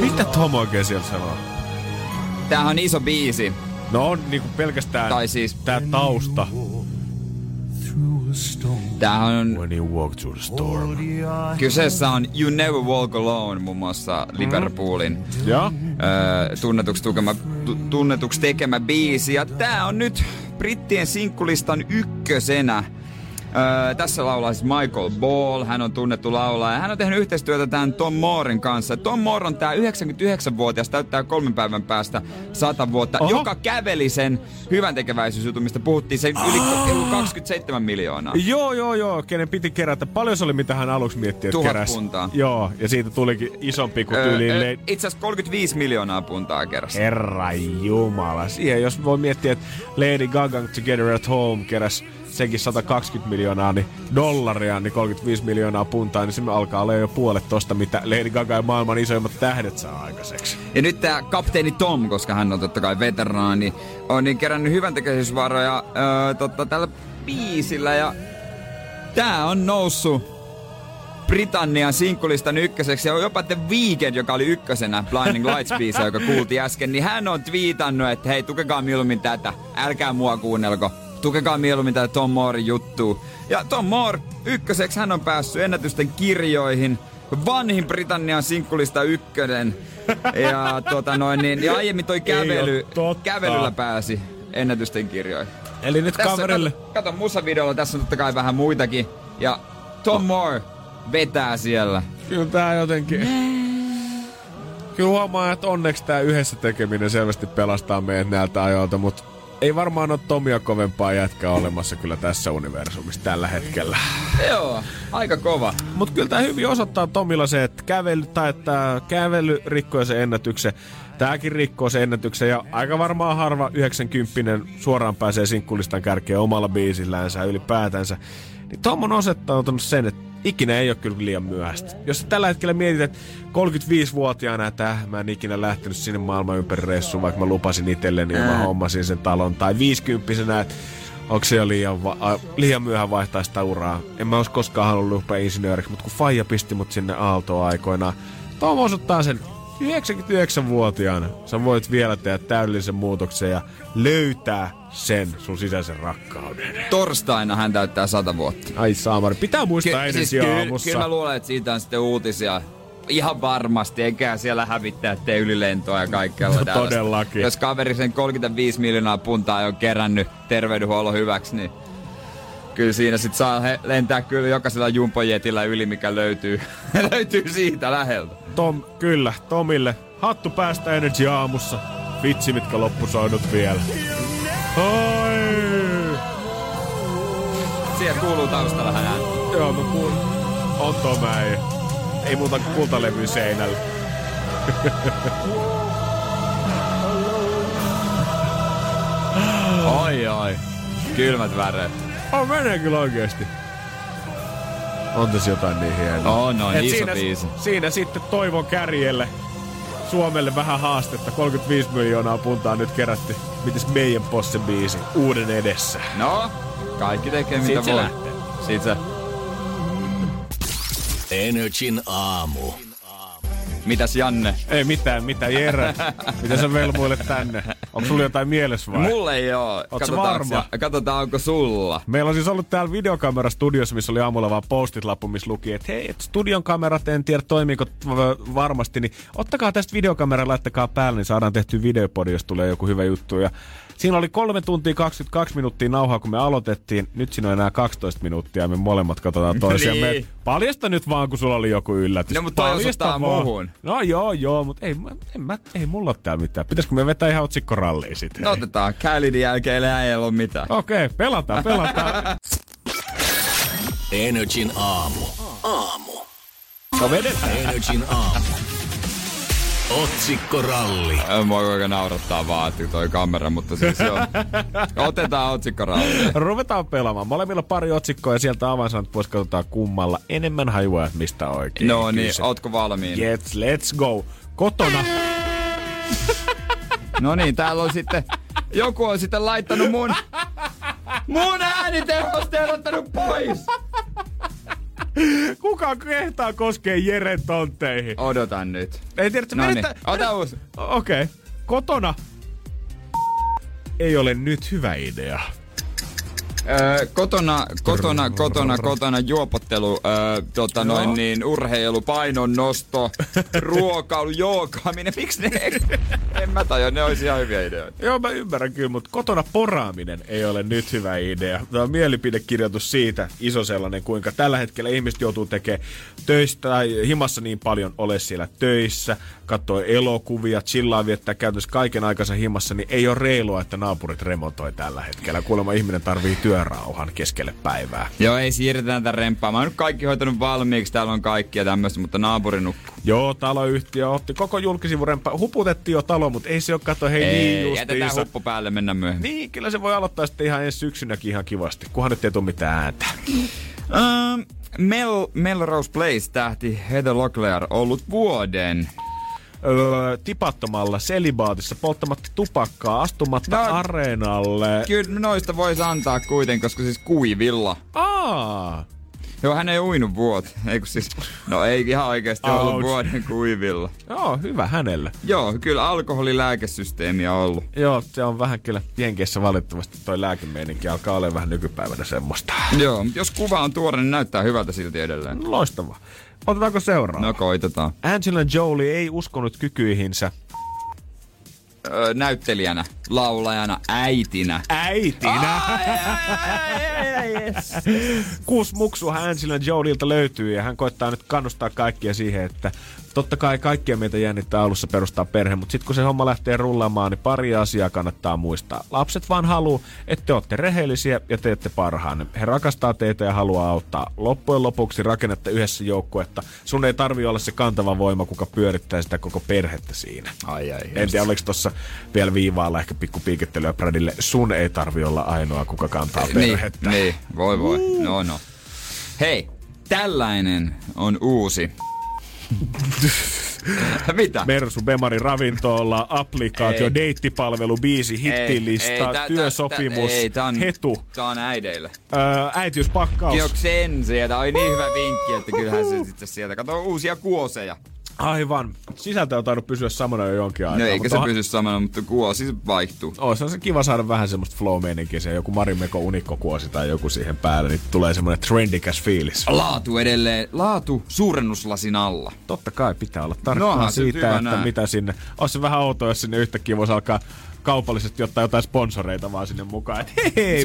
Mitä Tom oikein siellä sanoo? Tämähän on iso biisi. No on niinku pelkästään tai siis tää tausta. Tämähän on... When you walk through the storm. Kyseessä on You Never Walk Alone, muun muassa Liverpoolin tunnetuksi tekemä biisi. Ja tää on nyt brittien sinkkulistan ykkösenä. Tässä laulaa siis Michael Ball, hän on tunnettu laulaja. Hän on tehnyt yhteistyötä tämän Tom Mooren kanssa. Tom Moore on tää 99-vuotias, täyttää 3 päivän päästä 100 vuotta, oho, joka käveli sen hyväntekeväisyysjutun, mistä puhuttiin, sen yli 27 miljoonaa. Joo, kenen piti kerätä. Paljon se oli, mitä hän aluksi miettii, että keräsi. 1 000 puntaa. Joo, ja siitä tulikin isompi kuin tyyliin. Itse asiassa 35 miljoonaa puntaa keräsi. Herranjumala. Siihen jos voi miettiä, että Lady Gaga Together at Home keräsi senkin 120 miljoonaa niin dollaria, niin 35 miljoonaa puntaa, niin se alkaa olla jo puolet tosta, mitä Lady Gaga ja maailman isoimmat tähdet saa aikaiseksi. Ja nyt tää kapteeni Tom, koska hän on totta kai veteraani, on niin kerännyt hyväntekeväisyysvaroja tällä biisillä, ja tää on noussut Britannian sinkkulistan ykköseksi, ja jopa The Weeknd, joka oli ykkösenä Blinding Lights-biisiä, joka kuultiin äsken, niin hän on twiitannut, että hei, tukekaa mieluummin tätä, älkää mua kuunnelko. Tukekaa mieluummin tätä Tom Mooren juttua. Ja Tom Moore ykköseksi, hän on päässyt ennätysten kirjoihin. Vanhin Britannian sinkkulista ykkönen. Ja, ja aiemmin toi kävelyllä pääsi ennätysten kirjoihin. Eli nyt tässä kamerille. Kato musavideolla, tässä on totta kai vähän muitakin. Ja Tom Moore vetää siellä. Kyllä tää jotenkin... Kyllä huomaa, että onneksi tää yhdessä tekeminen selvästi pelastaa meidät näiltä ajoilta, mutta... Ei varmaan ole Tomia kovempaa jätkää olemassa kyllä tässä universumissa tällä hetkellä. Joo, aika kova. Mut kyllä tää hyvin osoittaa Tomilla se, että kävely rikkoo sen ennätyksen. Tääkin rikkoo sen ennätyksen, ja aika varmaan harva 90 suoraan pääsee sinkkulistan kärkeen omalla biisillänsä ylipäätänsä. Niin Tom on osoittanut sen, että ikinä ei ole kyllä liian myöhäistä. Jos tällä hetkellä mietit, että 35-vuotiaana, että mä en ikinä lähtenyt sinne maailman ympäri reissuun, vaikka mä lupasin itselleni ja mä hommasin sen talon. Tai 50-vuotiaana, että onko se jo liian myöhään vaihtaa sitä uraa. En mä olisi koskaan halunnut lupaa insinööriksi, mutta kun faija pisti mut sinne Aaltoon aikoinaan, Tom osoittaa sen 99-vuotiaana. Sä voit vielä tehdä täydellisen muutoksen ja löytää sen sun sisäisen rakkauden. Torstaina hän täyttää 100 vuotta. Ai saamari, pitää muistaa ensi siis aamussa. Kyllä mä luulen, että siitä on sitten uutisia. Ihan varmasti, enkä siellä hävittää tee ylilentoa ja kaikkea. No, todellakin. Jos kaveri sen 35 miljoonaa puntaa on kerännyt terveydenhuollon hyväksi, niin kyllä siinä sit saa lentää kyllä jokaisella jumbojetillä yli, mikä löytyy. Löytyy siitä läheltä. Tomille. Hattu päästä energy aamussa. Vitsi, mitkä loppusoidut vielä. Oi! Siellä kuuluu taustalla hänään. Joo, mä kuulun. On Tomäi. Ei muuta kuin kultalevy seinällä. Oi. Kylmät väreet. Menee kyllä oikeesti. On tässä jotain niin hienoa. On iso biisi. Siinä sitten toivon kärjelle. Suomelle vähän haastetta. 35 miljoonaa puntaa nyt kerätti. Mites meidän Posse biisi uuden edessä? No, kaikki tekee mitä voi. Siitä. NRJ:n aamu. Mitäs Janne? Ei mitään, mitä Jere? Mitä sä velmuilet tänne? Onko sulla jotain mielessä vai? Mulla ei oo. Katsotaan, onko sulla. Meillä on siis ollut täällä videokamerastudiossa, missä oli aamulla vaan post-it-lappu, missä luki, että hei, studion kamerat, en tiedä toimiiko varmasti, niin ottakaa tästä videokameraa, laittakaa päälle, niin saadaan tehty videopodi, jos tulee joku hyvä juttu. Ja Siinä oli 3 tuntia 22 minuuttia nauhaa, kun me aloitettiin. Nyt siinä on enää 12 minuuttia ja me molemmat katsotaan toisiamme. Niin. Paljasta nyt vaan, kun sulla oli joku yllätys. No, mutta paljasta muuhun. No joo, mutta ei mulla ole täällä mitään. Pitäisikö me vetää ihan otsikkoralliin sitten? No otetaan. Käylidin jälkeen ei ole mitään. Okei, pelataan. NRJ:n aamu. No vedetään. NRJ:n aamu. Otsikkoralli. En voi oikein naurattaa vaan toi kamera, mutta siis joo. Otetaan otsikkoralli. Ruvetaan pelaamaan. Molemmilla pari otsikkoa ja sieltä avainsanat pois, katsotaan kummalla enemmän hajuaa, mistä oikein. No niin, ootko valmiin? Yes, let's go. Kotona. No niin, täällä on sitten... Joku on sitten laittanut mun äänitehosteen ottanut pois. Kuka kehtaa koskee Jeren tontteihin? Odotan nyt. Ei tiedä, ota uusi. Okei. Okay. Kotona. Ei ole nyt hyvä idea. Kotona juopottelu, urheilu, painon nosto, ruokailu, joogaaminen. Miksi ne? En mä tajua, ne olisi ihan hyviä ideoita. Joo, mä ymmärrän kyllä, mutta kotona poraaminen ei ole nyt hyvä idea. Tämä on mielipidekirjoitus siitä, iso sellainen, kuinka tällä hetkellä ihmiset joutuu tekemään töistä tai himassa niin paljon, ole siellä töissä, katsoo elokuvia, chillaa, viettää käytössä kaiken aikansa himassa, niin ei ole reilua, että naapurit remontoi tällä hetkellä. Kuulemma ihminen tarvii työrauhan keskelle päivää. Joo, ei siirretään tätä remppaa. Mä oon nyt kaikki hoitanut valmiiksi, täällä on kaikkia tämmöistä, mutta naapuri nukkuu. Joo, taloyhtiö otti koko julkisivuremppaa. Huputettiin jo talo, mutta ei se ole kato, niin justiinsa. Jätetään huppu päälle, mennä myöhemmin. Niin, kyllä se voi aloittaa sitten ihan ensi syksynäkin ihan kivasti, kunhan nyt ei tule mitään ääntä. Melrose Place tähti Heather Locklear ollut vuoden. Tipattomalla, selibaatissa, polttamatta tupakkaa, astumatta areenalle. Kyllä noista voisi antaa kuitenkin, koska siis kuivilla. Joo, hän ei uinut vuotta. No ei ihan oikeasti ollut vuoden kuivilla. Joo, hyvä hänellä. Joo, kyllä alkoholilääkesysteemiä on ollut. Joo, se on vähän kyllä Jenkeissä valitettavasti toi lääkemeininki alkaa olemaan vähän nykypäivänä semmoista. Joo, jos kuva on tuore, niin näyttää hyvältä silti edelleen. Loistavaa. Otetaanko seuraava? No koitetaan. Angela Jolie ei uskonut kykyihinsä. Näyttelijänä, laulajana, äitinä. Äitinä? Yes. Kuusi muksua Angela Jolielta löytyy ja hän koittaa nyt kannustaa kaikkia siihen, että totta kai kaikkia meitä jännittää alussa perustaa perhe, mutta sitten kun se homma lähtee rullaamaan, niin pari asiaa kannattaa muistaa. Lapset vaan haluaa, että te olette rehellisiä ja teette parhaan. He rakastaa teitä ja haluaa auttaa. Loppujen lopuksi rakennetta yhdessä joukkuetta. Sun ei tarvitse olla se kantava voima, kuka pyörittää sitä koko perhettä siinä. En tiedä, oliko tuossa vielä viivaalla ehkä pikku piikettelyä Bradille. Sun ei tarvitse olla ainoa, kuka kantaa perhettä. Niin, voi. No. Hei, tällainen on uusi... Mitä? Mersu Bemarin ravintola, applikaatio, deittipalvelu, biisi, hittilista, työsopimus, hetu. Tää on äideille. Äitiyspakkaus. Kiitoksen sieltä. Oi niin hyvä vinkki, että kyllähän se sitten sieltä. Kato uusia kuoseja. Aivan. Sisältö on tainnut pysyä samana jo jonkin aikaa. No eikä se pysy samana, mutta kuosi vaihtuu. Oishan se kiva saada vähän semmoista flow-meininkiä. Se joku Marimekko unikkokuosi tai joku siihen päälle, niin tulee semmoinen trendikäs fiilis. Laatu edelleen. Laatu suurennuslasin alla. Totta kai pitää olla tarkkaan siitä, että mitä sinne... Ois se vähän outoa, jos sinne yhtäkkiä voisi alkaa... kaupallisesti ottaa jotain sponsoreita vaan sinne mukaan.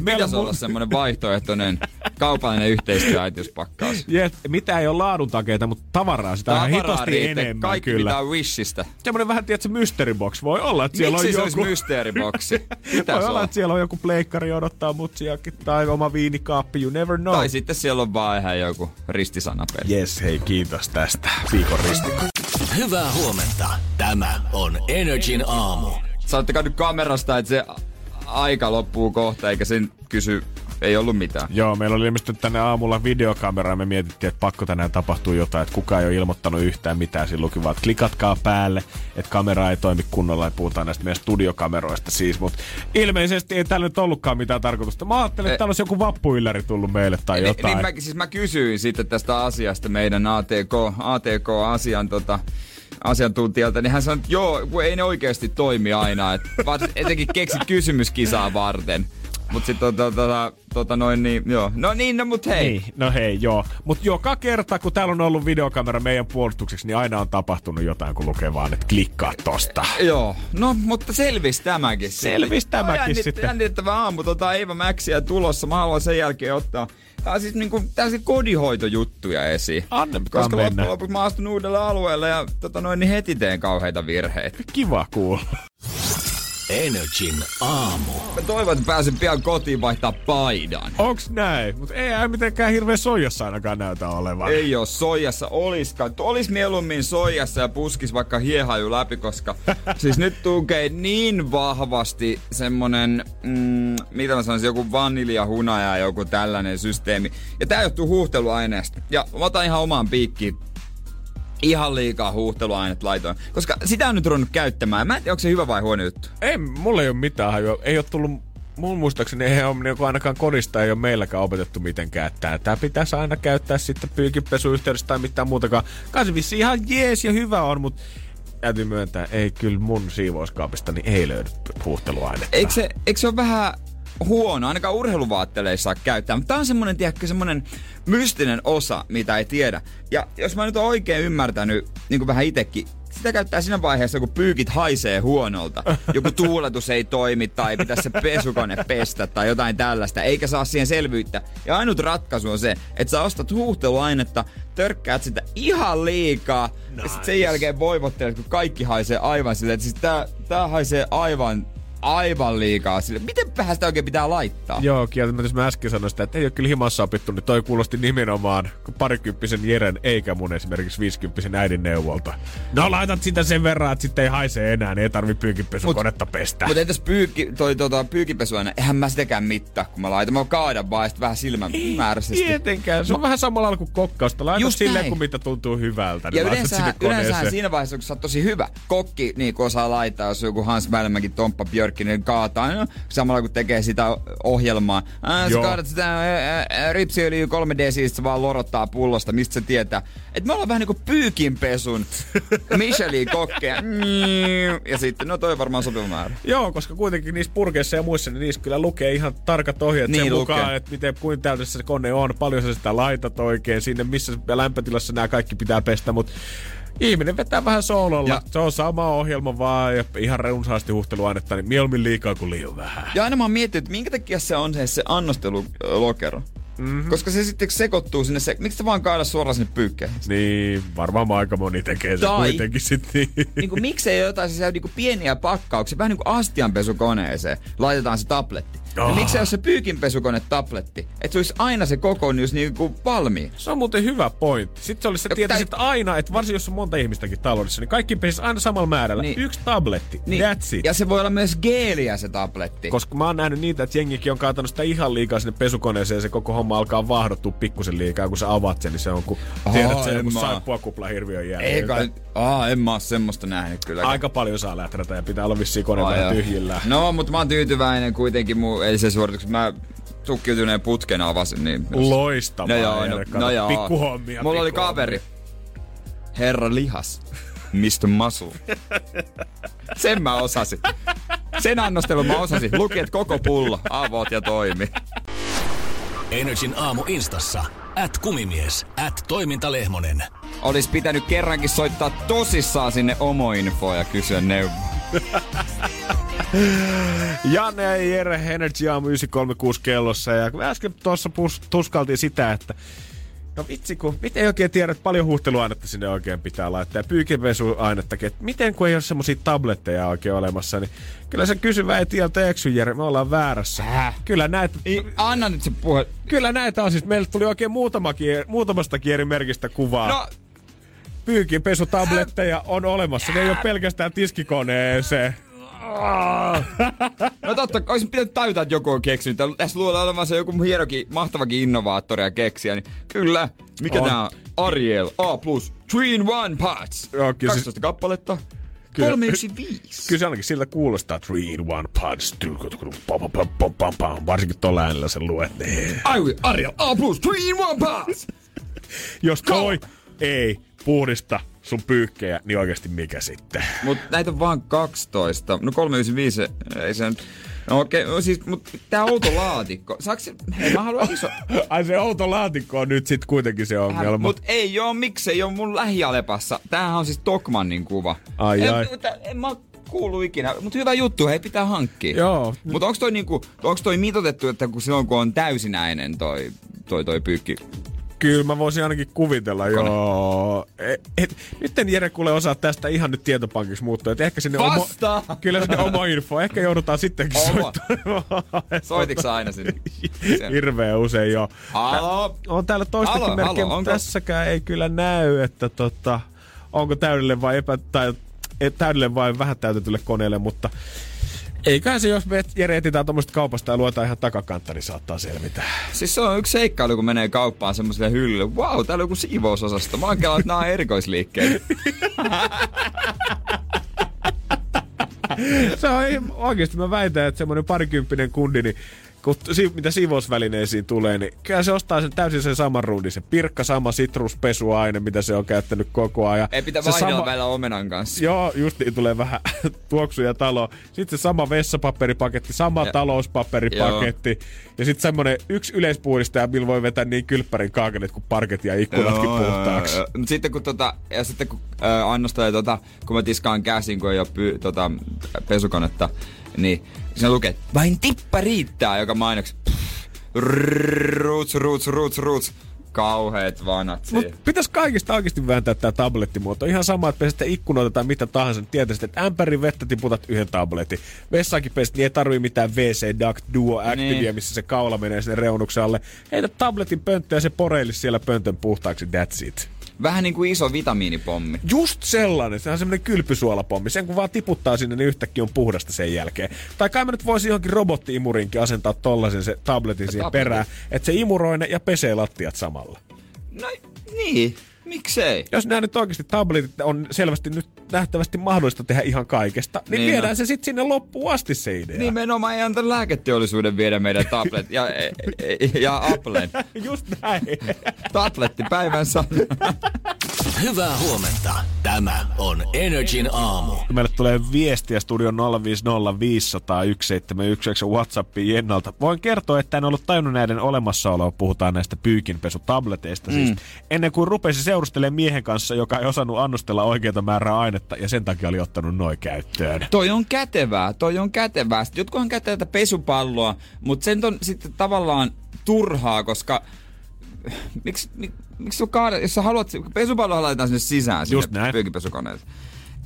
Pitäisi olla semmoinen vaihtoehtoinen kaupallinen yhteistyöäitiyspakkaus. Yes, mitä ei ole laadun takeita, mutta tavaraa sitä on hitosti enemmän. Kaikki kyllä. Mitä Wishistä. Semmoinen vähän, tiedätkö, mysterybox. Voi olla, että siellä on joku... Miksi se olisi mysteryboxi? Voi olla, että siellä on joku pleikkari odottaa mutsiakin tai oma viinikaappi, you never know. Tai sitten siellä on vaan ihan joku ristisanapeli. Yes, hei, kiitos tästä. Viikon ristikko. Hyvää huomenta. Tämä on NRJ:n aamu. Saattakaa nyt kamerasta, että se aika loppuu kohta, eikä sen kysy, ei ollut mitään. Joo, meillä oli ilmestynyt tänne aamulla videokamera ja me mietittiin, että pakko tänään tapahtuu jotain, että kukaan ei ole ilmoittanut yhtään mitään. Siinä luki vaan, että klikatkaa päälle, että kamera ei toimi kunnolla ja puhutaan näistä meidän studiokameroista siis. Mutta ilmeisesti ei täällä nyt ollutkaan mitään tarkoitusta. Mä ajattelin, että täällä olisi joku vappuylläri tullut meille tai jotain. Niin mä kysyin sitten tästä asiasta meidän ATK-asian... asiantuntijalta, niin hän sanoi, että joo, ei ne oikeasti toimi aina. Etenkin keksit kysymyskisaa varten. Mut sit joo. No niin, no mut hei. Niin, no hei, joo. Mut joka kerta, kun täällä on ollut videokamera meidän puolustukseksi, niin aina on tapahtunut jotain, kun lukee vaan, että klikkaa tosta. Joo. No, mutta selvisi tämäkin. Selvisi tämäkin sitten. Jännittävä aamu, Eeva Mäksiä tulossa. Mä haluan sen jälkeen ottaa. Tää on siis niinku kodinhoitojuttuja esiin. Annetaan mennä. Koska loppujen lopuksi mä astun uudelle alueelle ja niin heti teen kauheita virheitä. Kiva kuulla. NRJ:n aamu. Mä toivon, että pääsen pian kotiin vaihtaa paidan. Onks näin? Mut ei mitenkään hirveä soijassa ainakaan näytä olevan. Ei oo soijassa oliskaan. Olis mieluummin soijassa ja puskis vaikka hiehaju läpi, koska siis nyt tunkee niin vahvasti semmonen, mitä mä sanoisin, joku vaniljahuna ja joku tällainen systeemi. Ja tää johtuu huuhteluaineesta. Ja mä otan ihan omaan piikkiin. Ihan liikaa huuhteluaineet laitoin. Koska sitä on nyt ruvennut käyttämään. Mä en tiedä, onko se hyvä vai huono juttu. Ei, mulla ei ole mitään hajua. Ei ole tullut, mun muistaakseni ei ole niin ainakaan kodista, ei ole meilläkään opetettu mitenkään, että tää pitäisi aina käyttää sitten pyykinpesuyhteydessä tai mitään muutakaan. Kansi vissiin ihan jees ja hyvä on, mutta täytyy myöntää, ei kyllä mun siivouskaapistani ei löydy huuhteluainetta. Eikö se ole vähän huono? Ainakaan urheiluvaatteille ei saa käyttää. Mutta tää on semmonen, tiedätkö, semmonen mystinen osa, mitä ei tiedä. Ja jos mä nyt oon oikein ymmärtänyt, niin kuin vähän itekin, sitä käyttää siinä vaiheessa, kun pyykit haisee huonolta. Joku tuuletus ei toimi tai pitäisi se pesukone pestä tai jotain tällaista. Eikä saa siihen selvyyttä. Ja ainut ratkaisu on se, että sä ostat huuhteluainetta, törkkäät sitä ihan liikaa. Nice. Ja sit sen jälkeen voivottelet, kun kaikki haisee aivan silleen. Siis tää haisee aivan liikaa sille. Mitenpähän sitä oikein pitää laittaa? Joo, kieltämättä jos mä äsken sanoin sitä, että ei ole kyllä himassa opittu, niin toi kuulosti nimenomaan parikymppisen Jeren eikä mun esimerkiksi 50-vuotiaan äidin neuvolta. No laitat sitä sen verran, että sitten ei haise enää, niin ei tarvi pyykinpesukonetta pestä. Mutta entäs pyykinpesuaine, eihän mä sitäkään mittaa, kun mä laitan. Mä kaadan vaan sit vähän silmän määräisesti. Ei tietenkään. Se on vähän samalla lailla kuin kokkausta. Laitat silleen, kun mitä tuntuu hyvältä. Niin ja yleensähän siinä vaiheessa, kun sä oot tosi hyvä kokki, niin kun osaa laittaa, jos joku Hans Välimäkin, Tomppa Björk, kaataa. No, samalla kun tekee sitä ohjelmaa. Sä kaadat sitä ripsiöljyä 3 dl, vaan lorottaa pullosta. Mistä se tietää? Et me ollaan vähän niinku pyykinpesun Michelin kokkeja. Ja sitten, no toi varmaan sopiva määrä. Joo, koska kuitenkin niissä purkeissa ja muissa, niin niissä kyllä lukee ihan tarkat ohjeet niin sen mukaan, että miten kuin täydessä se kone on, paljon sä sitä laitat oikein sinne, missä lämpötilassa nämä kaikki pitää pestä, mutta ihminen vetää vähän soololla. Ja se on sama ohjelma vaan ja ihan runsaasti huuhteluainetta, niin mieluummin liikaa kuin liian vähän. Ja aina mä oon miettinyt, että minkä takia se on se annostelulokero. Mm-hmm. Koska se sitten sekoittuu sinne. Miksi se vaan kaada suoraan sinne pyykkeen? Niin, varmaan aika moni tekee se kuitenkin sitten. Niinku miksei jotain se niinku pieniä pakkauksia, vähän niinku astianpesukoneeseen laitetaan se tabletti. Oh. Miksi se ole se pyykinpesukone tabletti? Että se olisi aina se kokonaisuus niinku valmiin. Se on muuten hyvä pointti. Sitten se olisi se tietysti aina, että varsinkin jos on monta ihmistäkin taloudessa, niin kaikki pesis aina samalla määrällä. Niin. Yksi tabletti, niin. That's it. Ja se voi olla myös geeliä se tabletti. Koska mä oon nähnyt niitä, että jengikin on kaatanut sitä ihan liikaa sinne pesukoneeseen ja se koko homma alkaa vaahdottua pikkusen liikaa, kun sä avaat sen, niin se on kuin tiedät sen joku saippuakuplahirviön jäljiltä. En mä oo semmoista nähnyt kyllä. Aika paljon saa lähträtä ja pitää olla vissiin kone vähän tyhjillä. No, mutta mä oon tyytyväinen kuitenkin eilisen suorituksen. Mä tukkiutuneen putken avasin. Niin loistavaa. No joo. Pikkuhommia. Mulla oli kaveri. Herra Lihas. Mr. Muscle. Sen mä osasin. Sen annostelun mä osasin. Lukiet koko pullo. Avot ja toimi. NRJ:n aamu instassa. @kumimies, @toimintalehmonen. Olis pitänyt kerrankin soittaa tosissaan sinne Omoinfoon ja kysyä neuvoa. Janne ja Jere, NRJ aamu 9.36 kellossa. Ja äsken tuossa tuskaltiin sitä, että no vitsi, kun miten ei oikein tiedä, että paljon huuhteluainetta sinne oikein pitää laittaa ja pyykinpesuainettakin. Että miten kun ei ole semmosia tabletteja oikein olemassa, niin kyllä se kysyvä ei tieltä eksy, Jere, me ollaan väärässä. Kyllä näitä... Anna nyt se puhe. Kyllä näitä on siis. Meille tuli oikein muutamastakin eri merkistä kuvaa. No. Pyykinpesutabletteja on olemassa. Ne ei ole pelkästään tiskikoneeseen. No totta, olisin pitänyt tajuta, että joku on keksinyt. Tässä luulee olevansa joku hienokin, mahtavakin innovaattori ja keksijä. Niin kyllä. Mikä tää on? Ariel A+ 3 in 1 parts. Joo, 12 kappaletta. 315. Kyllä se ainakin siltä kuulostaa 3 in 1 parts. Varsinkin tuolla äänellä sen luet. Ariel A+ 3 in 1 parts. Jos toi ei puhdista sun pyykkejä, niin oikeesti mikä sitten? Mut näitä on vaan 12. No 395, ei se nyt... No okei, okay, siis, mutta tää outo laatikko. Saaks, hei mä haluan iso... Ai se outo laatikko on nyt sit kuitenkin se ongelma. Mut ei oo, miksei oo mun lähialepassa. Tämähän on siis Tokmannin kuva. Ai. En mä kuulu ikinä, mut hyvä juttu, hei pitää hankkia. Joo. Mut onks toi niinku, onks toi mitoitettu, että kun silloin kun on täysinäinen toi pyykki? Kyllä mä voisin ainakin kuvitella, joo. Nyt en Jere kuule osaa tästä ihan nyt tietopankiksi muuttua. Et ehkä sinne vasta! Kyllä sinne oma info. Ehkä joudutaan sittenkin soittamaan. Soititko sä aina sinne? Hirveän usein, joo. Halo? On täällä toistakin merkkiä, mutta tässäkään ei kyllä näy, että onko täydelle vai täydelle vai vähän täytetylle koneelle, mutta... Eiköhän se, jos me Jere etsitään tuommoista kaupasta ja luetaan ihan takakantta, niin saattaa selvitä. Siis se on yksi seikkailu, kun menee kauppaan semmoiselle hyllylle. Vau, wow, täällä on joku siivousosasto. Mä oon kelaa, että nää on erikoisliikkeet. Se on oikeasti, mä väitän, että semmoinen parikymppinen kundi, niin kun, mitä siivousvälineisiin tulee, niin kyllä se ostaa sen täysin sen saman ruudin. Se pirkka sama sitruspesuaine, mitä se on käyttänyt koko ajan. Ei pitää vaihdella välillä omenan kanssa. Joo, just niin tulee vähän tuoksuja taloon. Sitten se sama vessapaperipaketti, sama talouspaperipaketti. Joo. Ja sitten semmoinen yksi yleispuhdistaja, millä voi vetää niin kylppärin kaakelit kuin parket ja ikkunatkin puhtaaksi. Sitten kun annostaja, kun mä tiskaan käsin, kun ei ole pesukonetta, niin... Siinä lukee, vain tippa riittää, joka mainoksi. Ruuts. Kauheet vanat siihen. Mut pitäis kaikista oikeesti vääntää tää tablettimuoto. Ihan sama, että peset ikkunoita tai mitä tahansa. Tietäisit, että ämpärin vettä tiputat yhden tabletin. Vessaakin peset, niin ei tarvii mitään WC Duct Duo Activea, niin. Missä se kaula menee sinne reunuksen alle. Heitä tabletin pönttöä ja se poreilis siellä pöntön puhtaaksi. That's it. Vähän niinku iso vitamiinipommi. Just sellainen. Se on semmoinen kylpysuolapommi. Sen kun vaan tiputtaa sinne, niin yhtäkkiä on puhdasta sen jälkeen. Tai kai mä nyt voisin johonkin robotti-imurinkin asentaa tollasen se tabletin siihen perään. Että se imuroi ne ja pesee lattiat samalla. No niin. Miksei? Jos nämä nyt oikeasti tabletit on selvästi nyt nähtävästi mahdollista tehdä ihan kaikesta, niin viedään se sitten sinne loppuun asti se idea. Nimenomaan ei anta lääketeollisuuden viedä meidän tablet ja Applen. Just näin. Tabletti päivän sana. Hyvää huomenta. Tämä on NRJ:n aamu. Meille tulee viestiä studion 050501719 WhatsAppiin Jennalta. Voin kertoa, että en ollut tajunnut näiden olemassaoloa. Puhutaan näistä pyykinpesutableteista siis. Ennen kuin rupesi seurustelemaan miehen kanssa, joka ei osannut annostella oikeata määrää ainetta ja sen takia oli ottanut noi käyttöön. Toi on kätevää. Sitten jotkuhan käyttää tätä pesupalloa, mutta sen on sitten tavallaan turhaa, koska... Miksi jos sä haluat, pesupallohan laitetaan sinne sisään, sinne pyykinpesukoneeseen.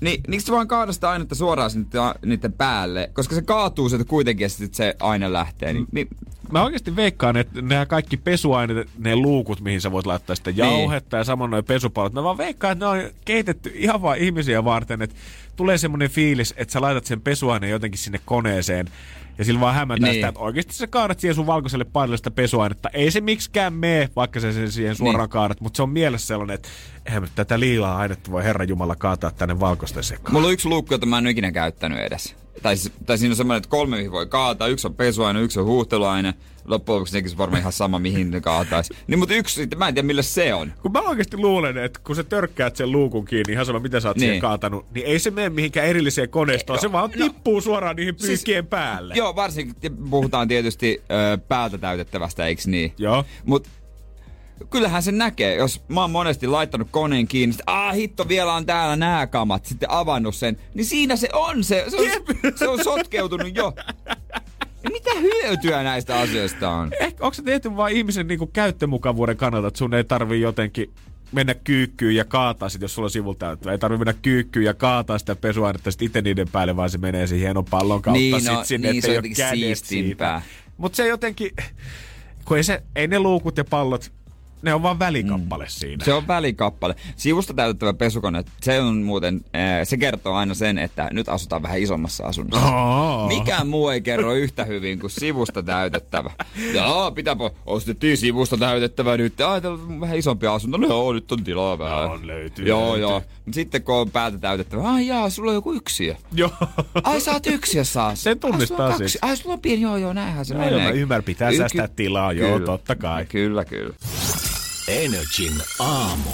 Niin, miksi sä vaan kaadat sitä ainetta suoraan sinne niiden päälle? Koska se kaatuu sieltä kuitenkin ja sitten se aine lähtee. Niin. Mä oikeesti veikkaan, että nämä kaikki pesuaineet, ne luukut, mihin sä voit laittaa sitä jauhetta ja samoin noi pesupallot. Mä vaan veikkaan, että ne on kehitetty ihan vaan ihmisiä varten, että tulee semmonen fiilis, että sä laitat sen pesuaineen jotenkin sinne koneeseen. Ja sillä vaan hämätään sitä, että oikeesti sä kaadat siihen sun valkoiselle paidalle sitä pesuainetta. Ei se miksikään mee, vaikka sä sen siihen suoraan kaadat, mutta se on mielessä sellainen, että eihän nyt tätä liilaa ainetta voi herranjumala kaataa tänne valkoisten sekaan. Mulla on yksi luukku, jota mä en ikinä käyttänyt edes. Tai siinä on semmoinen, että 3 mihin voi kaataa. Yksi on pesuaine, yksi on huuhteluaine. Loppujen lopuksi nekin se on varmaan ihan sama, mihin ne kaataisi. Niin, mutta yksi sitten, mä en tiedä millä se on. Kun mä oikeasti luulen, että kun sä törkkäät sen luukun kiinni, ihan sama mitä sä oot siihen kaatanut, niin ei se mene mihinkään erilliseen koneistoon. Se vaan tippuu suoraan niihin pyykkien päälle. Joo, varsinkin puhutaan tietysti päältä täytettävästä, eiks niin? Joo. Mut kyllähän se näkee, jos mä oon monesti laittanut koneen kiinni, sit, hitto, vielä on täällä nää kamat, sitten avannut sen, niin siinä se on se on sotkeutunut jo. Mitä hyötyä näistä asioista on? Onko se tehty vaan ihmisen niinku käyttömukavuuden kannalta, että sun ei tarvii jotenkin mennä kyykkyyn ja kaataa sit, jos sulla on sivultäyttävä. Ei tarvii mennä kyykkyyn ja kaataa sitä pesuainetta sit itse niiden päälle, vaan se menee siihen hienon pallon kautta sit sinne, ettei ole kädet siitä. Mut se jotenkin, kun ei ne luukut ja pallot, ne on vaan välikappale siinä. Se on välikappale. Sivusta täytettävä pesukone, se on muuten, se kertoo aina sen, että nyt asutaan vähän isommassa asunnossa. Oh. Mikään muu ei kerro yhtä hyvin kuin sivusta täytettävä. Joo, pitääpä, ostettiin sivusta täytettävä nyt. Täällä on vähän isompi asunto. No joo, nyt on tilaa vähän. On löytyy. Joo. Sitten kun on päätä täytettävä, sulla on joku yksiö. Joo. Ai, sä oot yksiö saas. Sen tunnistaa siis. Ai, sulla on pieni, joo, näinhän se menee. Joo, mä ymmärrän, pitää säästää tilaa, kyllä. Joo, totta kai. Kyllä. NRJ:n aamu.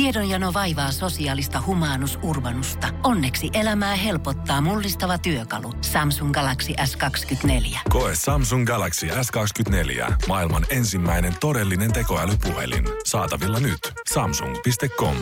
Tiedonjano vaivaa sosiaalista humanus-urbanusta. Onneksi elämää helpottaa mullistava työkalu. Samsung Galaxy S24. Koe Samsung Galaxy S24. Maailman ensimmäinen todellinen tekoälypuhelin. Saatavilla nyt. Samsung.com.